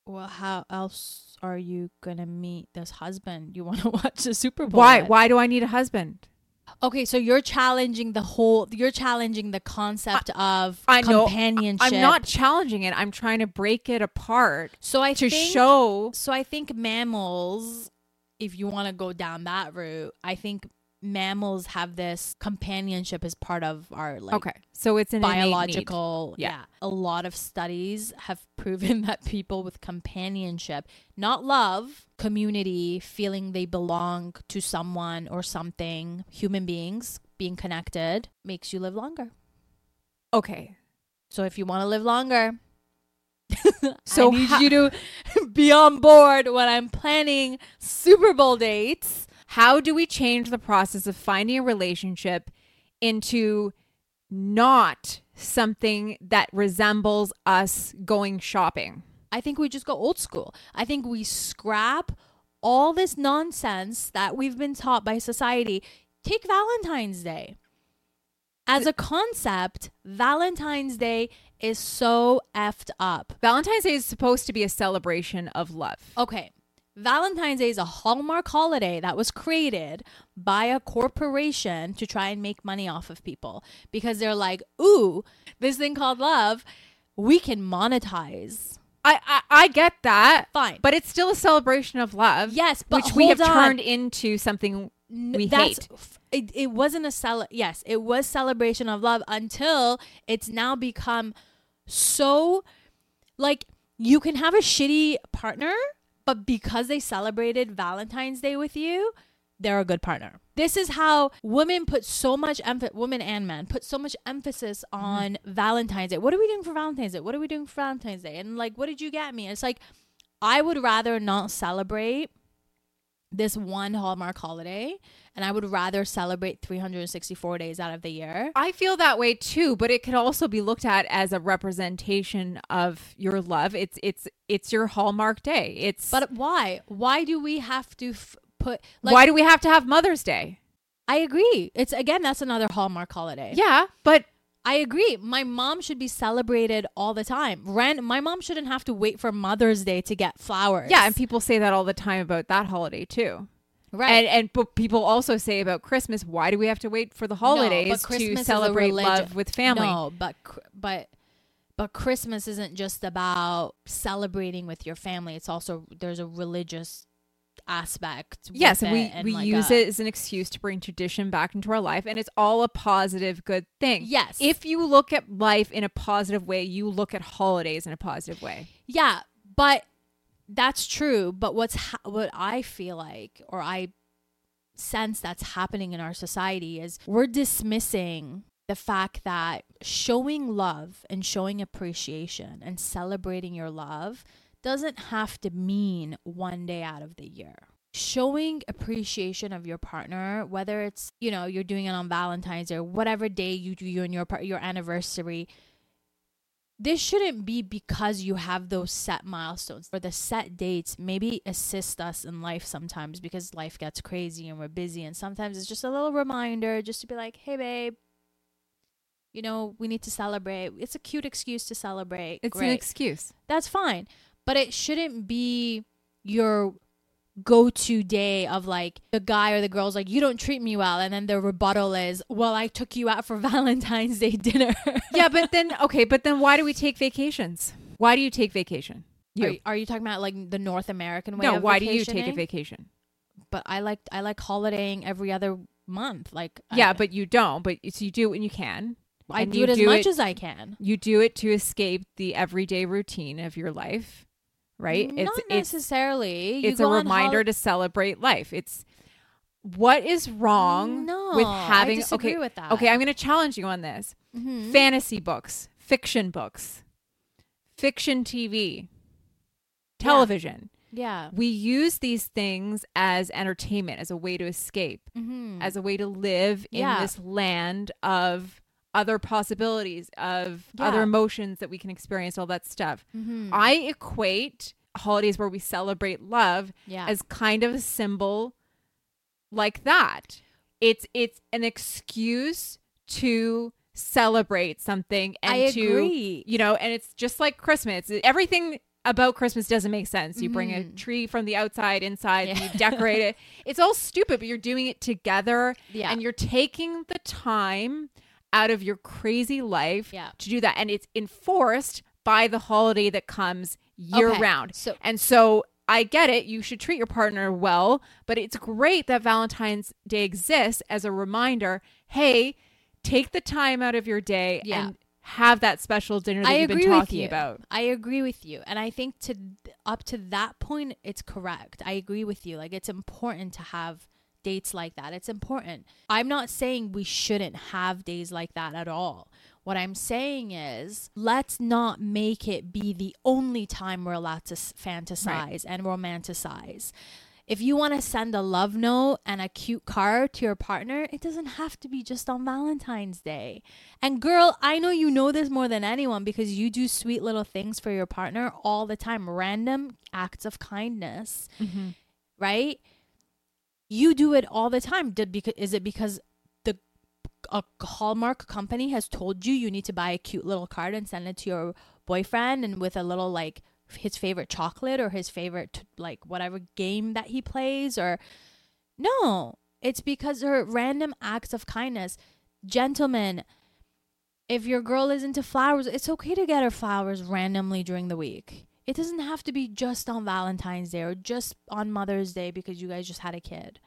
Well, how else are you going to meet this husband you want to watch the Super Bowl? Why do I need a husband? Okay, so you're challenging the concept of companionship. I'm not challenging it. I'm trying to break it apart. So I think mammals, if you want to go down that route, I think mammals have this companionship as part of our so it's an biological need. Yeah. A lot of studies have proven that people with companionship, not love, community, feeling they belong to someone or something, human beings, being connected, makes you live longer. Okay. So if you want to live longer, so I need you to be on board when I'm planning Super Bowl dates. How do we change the process of finding a relationship into not something that resembles us going shopping? I think we just go old school. I think we scrap all this nonsense that we've been taught by society. Take Valentine's Day. As a concept, Valentine's Day is so effed up. Valentine's Day is supposed to be a celebration of love. Okay. Valentine's Day is a Hallmark holiday that was created by a corporation to try and make money off of people, because they're like, ooh, this thing called love, we can monetize. I get that. Fine. But it's still a celebration of love. Yes, but which we have turned into something we hate. It wasn't a yes, it was celebration of love until it's now become so, like, you can have a shitty partner, but because they celebrated Valentine's Day with you, they're a good partner. This is how women put so much emphasis, women and men put so much emphasis on Valentine's Day. What are we doing for Valentine's Day? What are we doing for Valentine's Day? And like, what did you get me? It's like, I would rather not celebrate this one Hallmark holiday, and I would rather celebrate 364 days out of the year. I feel that way too, but it could also be looked at as a representation of your love. It's your Hallmark day. But why? Why do we have to why do we have to have Mother's Day? I agree. That's another Hallmark holiday. Yeah, but I agree. My mom should be celebrated all the time. My mom shouldn't have to wait for Mother's Day to get flowers. Yeah, and people say that all the time about that holiday too. Right. But people also say about Christmas, why do we have to wait for the holidays to celebrate love with family? No, but Christmas isn't just about celebrating with your family. It's also, there's a religious aspect. Yes, we use it as an excuse to bring tradition back into our life, and it's all a positive, good thing. Yes. If you look at life in a positive way, you look at holidays in a positive way. Yeah, but that's true. But what I feel like, or I sense that's happening in our society, is we're dismissing the fact that showing love and showing appreciation and celebrating your love doesn't have to mean one day out of the year. Showing appreciation of your partner, whether it's, you know, you're doing it on Valentine's Day or whatever day you do you and your anniversary, this shouldn't be because you have those set milestones or the set dates. Maybe assist us in life sometimes, because life gets crazy and we're busy, and sometimes it's just a little reminder just to be like, hey babe, you know, we need to celebrate. It's a cute excuse to celebrate. It's great. An excuse. That's fine. But it shouldn't be your go-to day of like the guy or the girl's like, you don't treat me well. And then their rebuttal is, well, I took you out for Valentine's Day dinner. Yeah, but then why do we take vacations? Why do you take vacation? Are you talking about like the North American way of vacationing? No, why do you take a vacation? But I like holidaying every other month. Like, yeah, but you don't. But so you do it when you can. I do it as much as I can. You do it to escape the everyday routine of your life, right? Not necessarily. It's a reminder to celebrate life. It's what is wrong with having. I disagree with that. Okay, I'm going to challenge you on this. Mm-hmm. Fantasy books, fiction TV, television. Yeah. We use these things as entertainment, as a way to escape, as a way to live in this land of other possibilities, of other emotions that we can experience, all that stuff. Mm-hmm. I equate holidays where we celebrate love as kind of a symbol like that. It's an excuse to celebrate something, and agree. You know, and it's just like Christmas. Everything about Christmas doesn't make sense. You bring a tree from the outside, inside, and you decorate it. It's all stupid, but you're doing it together, and you're taking the time out of your crazy life to do that. And it's enforced by the holiday that comes year round. So I get it. You should treat your partner well, but it's great that Valentine's Day exists as a reminder. Hey, take the time out of your day and have that special dinner that you've been talking about. I agree with you. And I think up to that point, it's correct. I agree with you. Like, it's important to have dates like that. It's important. I'm not saying we shouldn't have days like that at all. What I'm saying is, let's not make it be the only time we're allowed to fantasize and romanticize. If you want to send a love note and a cute card to your partner, it doesn't have to be just on Valentine's Day. And girl, I know you know this more than anyone, because you do sweet little things for your partner all the time. Random acts of kindness, right? You do it all the time. Is it because a Hallmark company has told you need to buy a cute little card and send it to your boyfriend, and with a little like his favorite chocolate or his favorite like whatever game that he plays? Or no, it's because her random acts of kindness. Gentlemen, if your girl is into flowers, it's okay to get her flowers randomly during the week. It doesn't have to be just on Valentine's Day or just on Mother's Day because you guys just had a kid.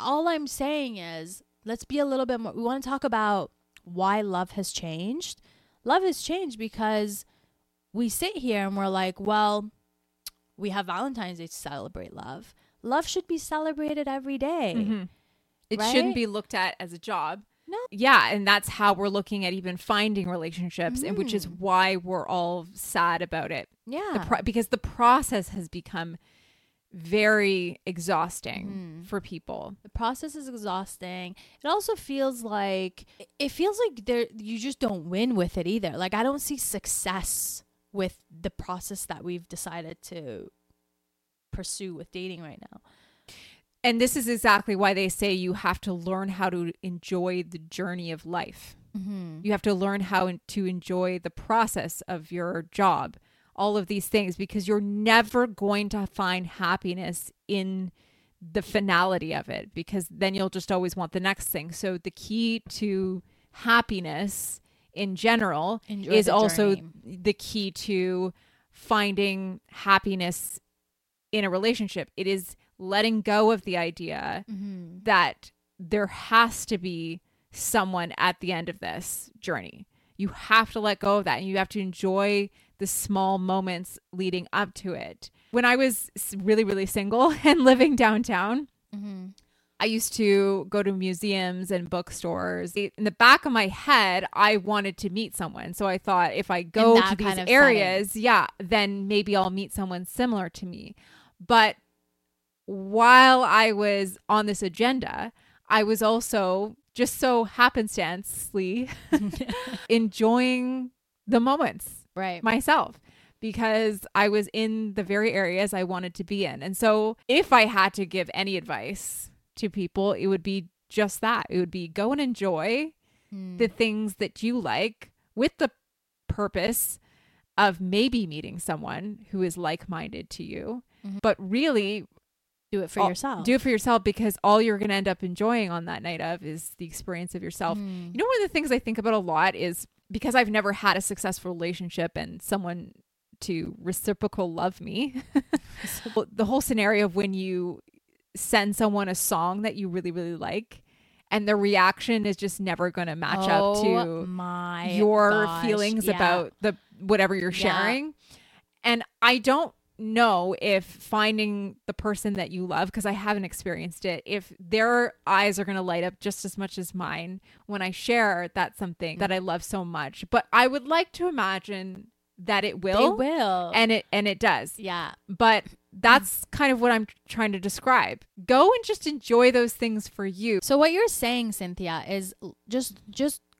All I'm saying is, let's be a little bit more. We want to talk about why love has changed. Love has changed because we sit here and we're like, well, we have Valentine's Day to celebrate love. Love should be celebrated every day. Mm-hmm. It shouldn't be looked at as a job. No. Yeah, and that's how we're looking at even finding relationships, and which is why we're all sad about it. Yeah. Because the process has become very exhausting for people. The process is exhausting. It also feels like you just don't win with it either. Like, I don't see success with the process that we've decided to pursue with dating right now. And this is exactly why they say you have to learn how to enjoy the journey of life. Mm-hmm. You have to learn how to enjoy the process of your job, all of these things, because you're never going to find happiness in the finality of it, because then you'll just always want the next thing. So the key to happiness in general is also the key to finding happiness in a relationship. It is letting go of the idea mm-hmm. that there has to be someone at the end of this journey. You have to let go of that, and you have to enjoy the small moments leading up to it. When I was really, really single and living downtown, mm-hmm. I used to go to museums and bookstores. In the back of my head, I wanted to meet someone. So I thought, if I go to these areas, yeah, then maybe I'll meet someone similar to me. But while I was on this agenda, I was also just so happenstancely enjoying the moments myself, because I was in the very areas I wanted to be in. And so if I had to give any advice to people, it would be just that. It would be go and enjoy the things that you like, with the purpose of maybe meeting someone who is like-minded to you. Mm-hmm. But really, do it for yourself. Do it for yourself, because all you're going to end up enjoying on that night of is the experience of yourself. Mm. You know, one of the things I think about a lot is, because I've never had a successful relationship and someone to reciprocal love me, the whole scenario of when you send someone a song that you really, really like, and the reaction is just never going to match up to your feelings about the whatever you're sharing. And I don't know if finding the person that you love, because I haven't experienced it, if their eyes are going to light up just as much as mine when I share that something that I love so much. But I would like to imagine that it will. It will. And it does. Yeah. But that's kind of what I'm trying to describe. Go and just enjoy those things for you. So what you're saying, Cynthia, is just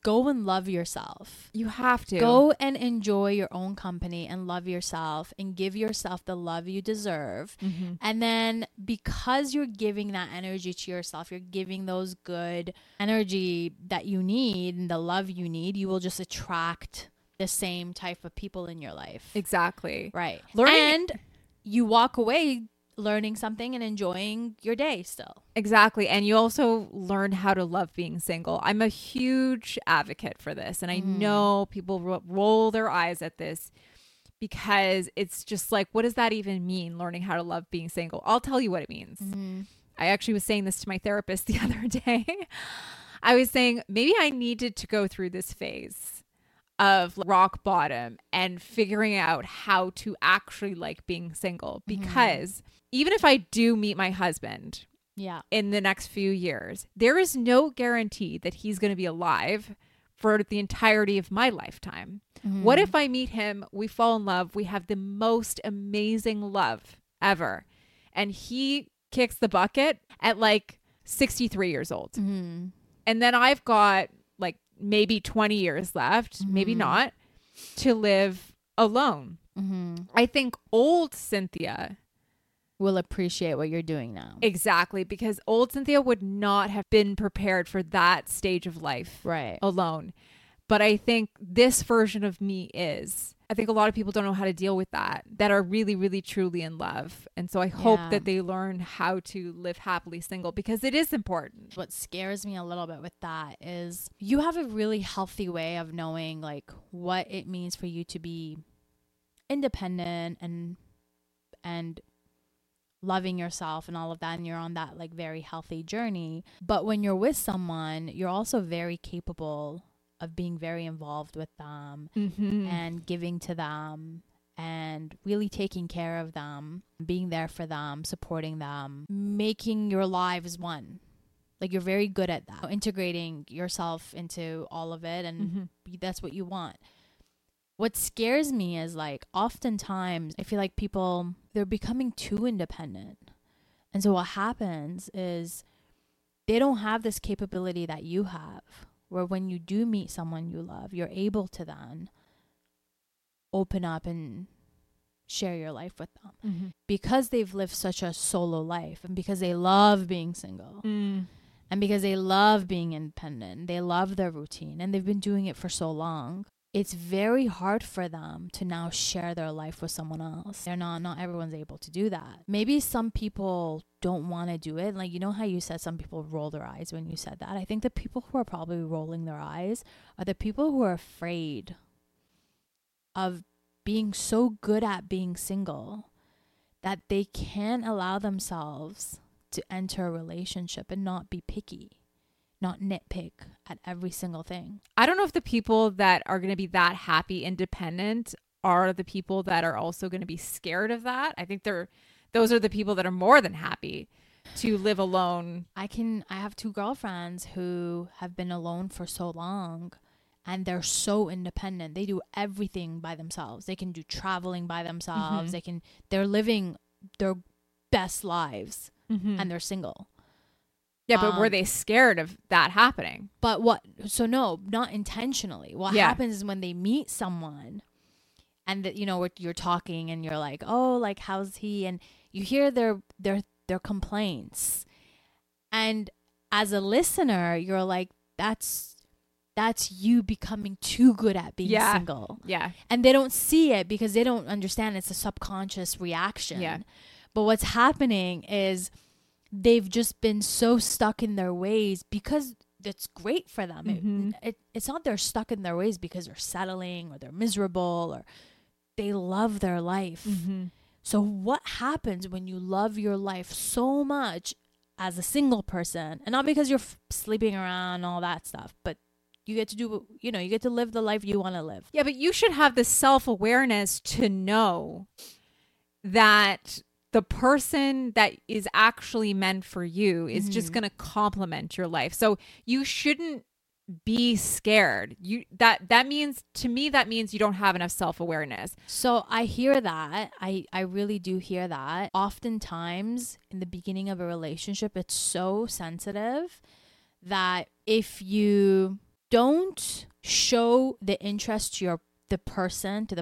go and love yourself. You have to. Go and enjoy your own company and love yourself and give yourself the love you deserve. Mm-hmm. And then, because you're giving that energy to yourself, you're giving those good energy that you need and the love you need, you will just attract the same type of people in your life. Exactly. Right. And you walk away learning something and enjoying your day still. Exactly. And you also learn how to love being single. I'm a huge advocate for this, and I know people roll their eyes at this, because it's just like, what does that even mean, learning how to love being single? I'll tell you what it means. Mm-hmm. I actually was saying this to my therapist the other day. I was saying, maybe I needed to go through this phase of rock bottom and figuring out how to actually like being single, because even if I do meet my husband in the next few years, there is no guarantee that he's going to be alive for the entirety of my lifetime. Mm-hmm. What if I meet him, we fall in love, we have the most amazing love ever, and he kicks the bucket at like 63 years old. Mm-hmm. And then I've got maybe 20 years left, maybe not, to live alone. Mm-hmm. I think old Cynthia will appreciate what you're doing now. Exactly, because old Cynthia would not have been prepared for that stage of life alone. But I think this version of me is. I think a lot of people don't know how to deal with that are really, really, truly in love. And so I hope that they learn how to live happily single, because it is important. What scares me a little bit with that is, you have a really healthy way of knowing like what it means for you to be independent and loving yourself and all of that. And you're on that like very healthy journey. But when you're with someone, you're also very capable of being very involved with them and giving to them and really taking care of them, being there for them, supporting them, making your lives one. Like, you're very good at that, integrating yourself into all of it, and that's what you want. What scares me is, like, oftentimes I feel like people, they're becoming too independent. And so what happens is they don't have this capability that you have, where when you do meet someone you love, you're able to then open up and share your life with them. Because they've lived such a solo life, and because they love being single. and because they love being independent, they love their routine, and they've been doing it for so long, it's very hard for them to now share their life with someone else. They're not everyone's able to do that. Maybe some people don't want to do it. Like, you know how you said some people roll their eyes when you said that? I think the people who are probably rolling their eyes are the people who are afraid of being so good at being single that they can't allow themselves to enter a relationship and not be picky, not nitpick at every single thing. I don't know if the people that are going to be that happy independent are the people that are also going to be scared of that. I think those are the people that are more than happy to live alone. I have two girlfriends who have been alone for so long, and they're so independent. They do everything by themselves. They can do traveling by themselves. Mm-hmm. They're living their best lives, mm-hmm. and they're single. Yeah, but were they scared of that happening? So no, not intentionally. What happens is when they meet someone and that, you know, you're talking and you're like, oh, like, how's he? And you hear their complaints. And as a listener, you're like, that's you becoming too good at being single. Yeah. And they don't see it because they don't understand. It's a subconscious reaction. Yeah. But what's happening is they've just been so stuck in their ways because that's great for them. Mm-hmm. It's not they're stuck in their ways because they're settling or they're miserable, or they love their life. Mm-hmm. So what happens when you love your life so much as a single person, and not because you're sleeping around and all that stuff, but you get to do, you know, you get to live the life you want to live. Yeah, but you should have the self-awareness to know that the person that is actually meant for you is just going to complement your life. So you shouldn't be scared. That means, to me, that means you don't have enough self-awareness. So I hear that. I really do hear that. Oftentimes in the beginning of a relationship, it's so sensitive that if you don't show the interest to the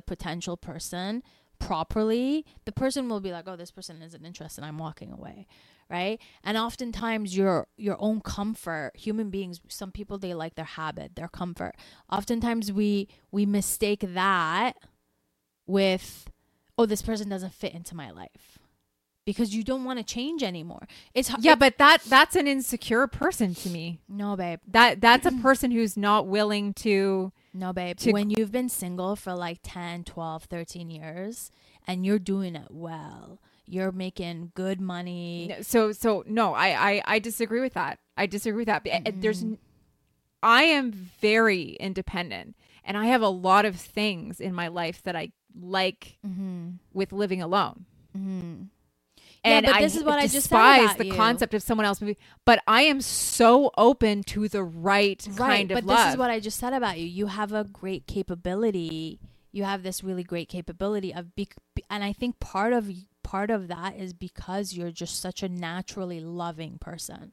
potential person properly, the person will be like, oh, this person isn't interested, I'm walking away, right? And oftentimes your own comfort, human beings, some people, they like their habit, their comfort. Oftentimes we mistake that with, oh, this person doesn't fit into my life, because you don't want to change anymore. But that's an insecure person to me. No, babe. That's a person who's not willing to. No, babe. When you've been single for like 10, 12, 13 years and you're doing it well, you're making good money. So no, I disagree with that. Mm-hmm. I am very independent, and I have a lot of things in my life that I like with living alone. Mm-hmm. And yeah, but this is what I just said about the concept of someone else. But I am so open to the right kind of love. But this is what I just said about you. You have a great capability. You have this really great capability of, and I think part of that is because you're just such a naturally loving person.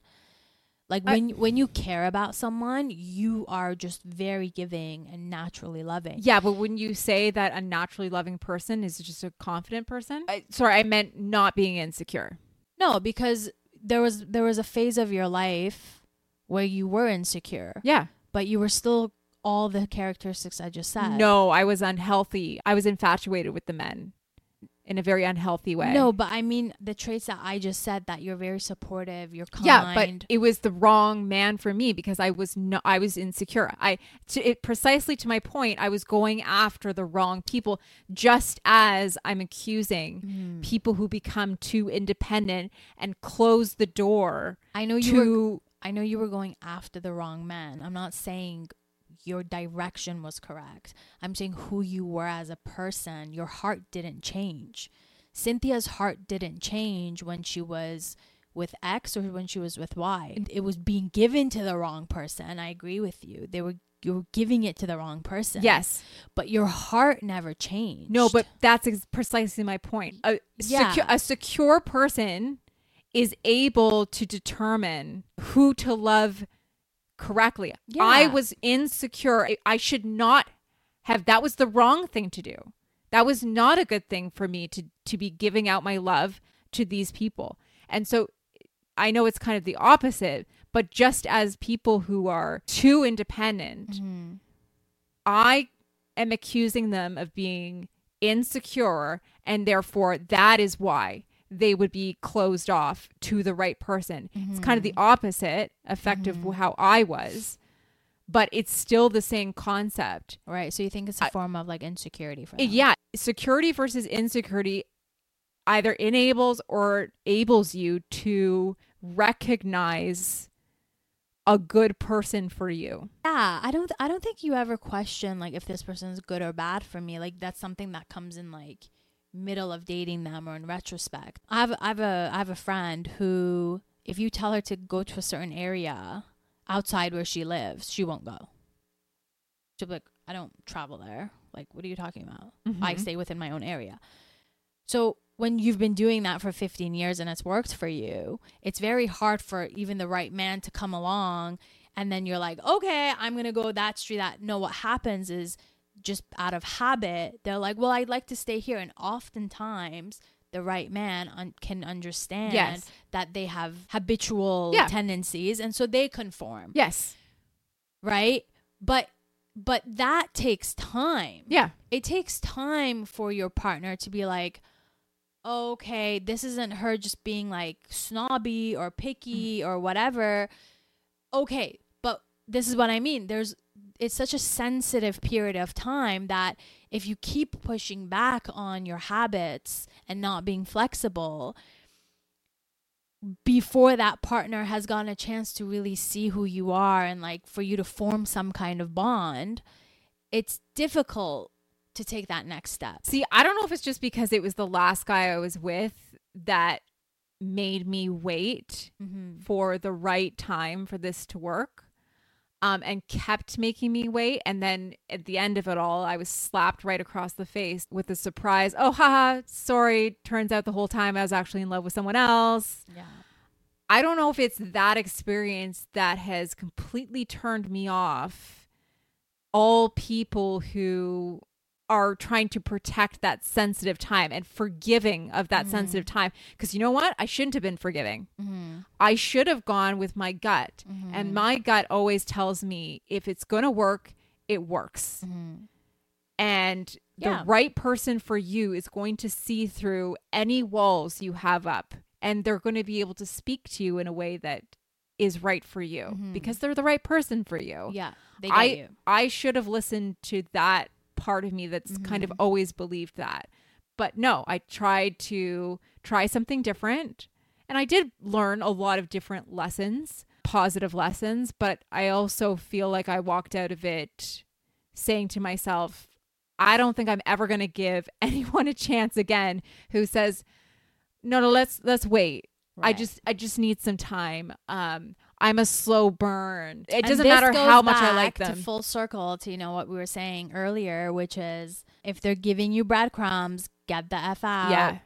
Like when you care about someone, you are just very giving and naturally loving. Yeah, but wouldn't you say that a naturally loving person is just a confident person? I meant not being insecure. No, because there was a phase of your life where you were insecure. Yeah. But you were still all the characteristics I just said. No, I was unhealthy. I was infatuated with the men in a very unhealthy way. No, but I mean the traits that I just said, that you're very supportive, you're kind. Yeah, but it was the wrong man for me because I was insecure. Precisely to my point, I was going after the wrong people, just as I'm accusing people who become too independent and close the door. I know you were going after the wrong man. I'm not saying your direction was correct. I'm saying who you were as a person. Your heart didn't change. Cynthia's heart didn't change when she was with X or when she was with Y. It was being given to the wrong person. I agree with you. You were giving it to the wrong person. Yes. But your heart never changed. No, but that's precisely my point. A secure person is able to determine who to love correctly. Yeah. I was insecure. I should not have. That was the wrong thing to do. That was not a good thing for me to be giving out my love to these people. And so I know it's kind of the opposite, but just as people who are too independent, mm-hmm. I am accusing them of being insecure, and therefore that is why they would be closed off to the right person. Mm-hmm. It's kind of the opposite effect of how I was, but it's still the same concept. Right. So you think it's a form of like insecurity for them. Yeah. Security versus insecurity either enables or ables you to recognize a good person for you. Yeah. I don't think you ever question like if this person is good or bad for me. Like that's something that comes in like middle of dating them or in retrospect. I have a friend who, if you tell her to go to a certain area outside where she lives, she won't go. She'll be like, I don't travel there. Like, what are you talking about? Mm-hmm. I stay within my own area. So when you've been doing that for 15 years and it's worked for you, it's very hard for even the right man to come along. And then you're like, okay, I'm going to go that street. No, what happens is just out of habit, they're like, well, I'd like to stay here. And oftentimes the right man can understand yes. that they have habitual yeah. tendencies. And so they conform. Yes. Right. But that takes time. Yeah. It takes time for your partner to be like, okay, this isn't her just being like snobby or picky or whatever. Okay. But this is what I mean. It's such a sensitive period of time that if you keep pushing back on your habits and not being flexible before that partner has gotten a chance to really see who you are and like for you to form some kind of bond, it's difficult to take that next step. See, I don't know if it's just because it was the last guy I was with that made me wait mm-hmm. for the right time for this to work. And kept making me wait. And then at the end of it all, I was slapped right across the face with the surprise. Oh, haha, sorry. Turns out the whole time I was actually in love with someone else. Yeah. I don't know if it's that experience that has completely turned me off all people who are trying to protect that sensitive time and forgiving of that mm-hmm. sensitive time. Because you know what? I shouldn't have been forgiving. Mm-hmm. I should have gone with my gut. Mm-hmm. And my gut always tells me if it's going to work, it works. Mm-hmm. And yeah. the right person for you is going to see through any walls you have up. And they're going to be able to speak to you in a way that is right for you mm-hmm. because they're the right person for you. Yeah, they get you. I should have listened to that part of me that's mm-hmm. kind of always believed that. But no, I tried to try something different. And I did learn a lot of different lessons, positive lessons. But I also feel like I walked out of it saying to myself, I don't think I'm ever going to give anyone a chance again who says, no, let's wait. Right. I just need some time. I'm a slow burn. It doesn't matter how much I like them. To full circle to, you know, what we were saying earlier, which is if they're giving you breadcrumbs, get the F out. Yeah.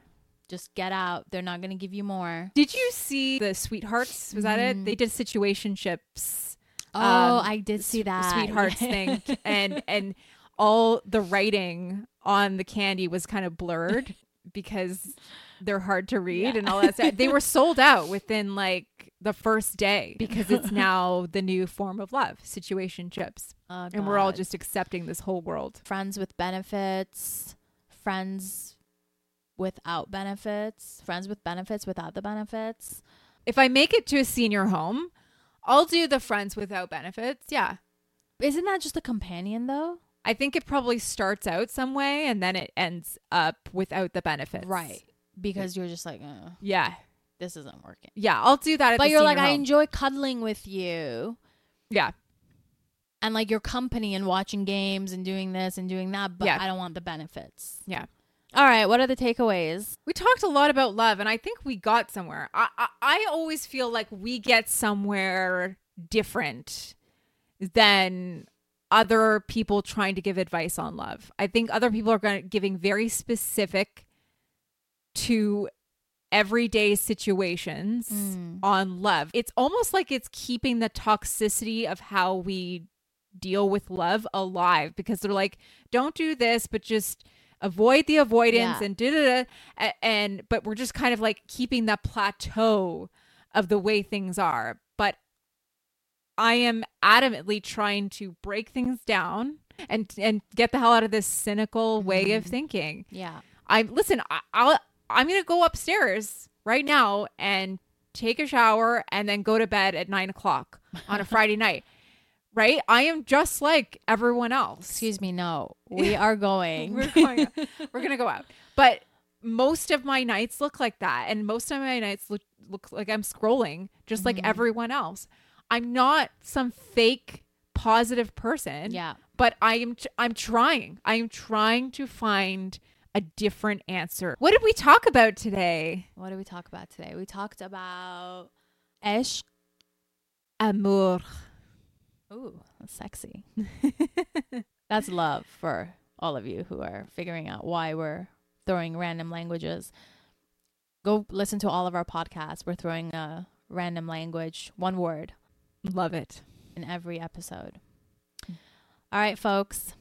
Just get out. They're not going to give you more. Did you see the Sweethearts? Was that it? They did situationships. Oh, I did see that. Sweethearts thing. And all the writing on the candy was kind of blurred because they're hard to read yeah. and all that stuff. They were sold out within like the first day because it's now the new form of love, situationships. Oh, and we're all just accepting this whole world. Friends with benefits, friends without benefits, friends with benefits without the benefits. If I make it to a senior home, I'll do the friends without benefits. Yeah. Isn't that just a companion though? I think it probably starts out some way and then it ends up without the benefits. Right. Because you're just like, oh, yeah, this isn't working. Yeah, I'll do that. But you're like, I enjoy cuddling with you. Yeah. And like your company and watching games and doing this and doing that. But yeah. I don't want the benefits. Yeah. All right. What are the takeaways? We talked a lot about love and I think we got somewhere. I always feel like we get somewhere different than other people trying to give advice on love. I think other people are giving very specific to everyday situations on love. It's almost like it's keeping the toxicity of how we deal with love alive because they're like, don't do this, but just avoid the avoidance yeah. and but we're just kind of like keeping that plateau of the way things are. But I am adamantly trying to break things down and get the hell out of this cynical way of thinking. Yeah. I'm going to go upstairs right now and take a shower and then go to bed at 9:00 on a Friday night. Right? I am just like everyone else. Excuse me. No, we are going. We're going to go out. But most of my nights look like that. And most of my nights look like I'm scrolling just like everyone else. I'm not some fake positive person. Yeah. But I am trying to find a different answer. What did we talk about today? We talked about Esh. Amour. Ooh, that's sexy. That's love for all of you who are figuring out why we're throwing random languages. Go listen to all of our podcasts. We're throwing a random language, one word. Love it. In every episode. All right, folks.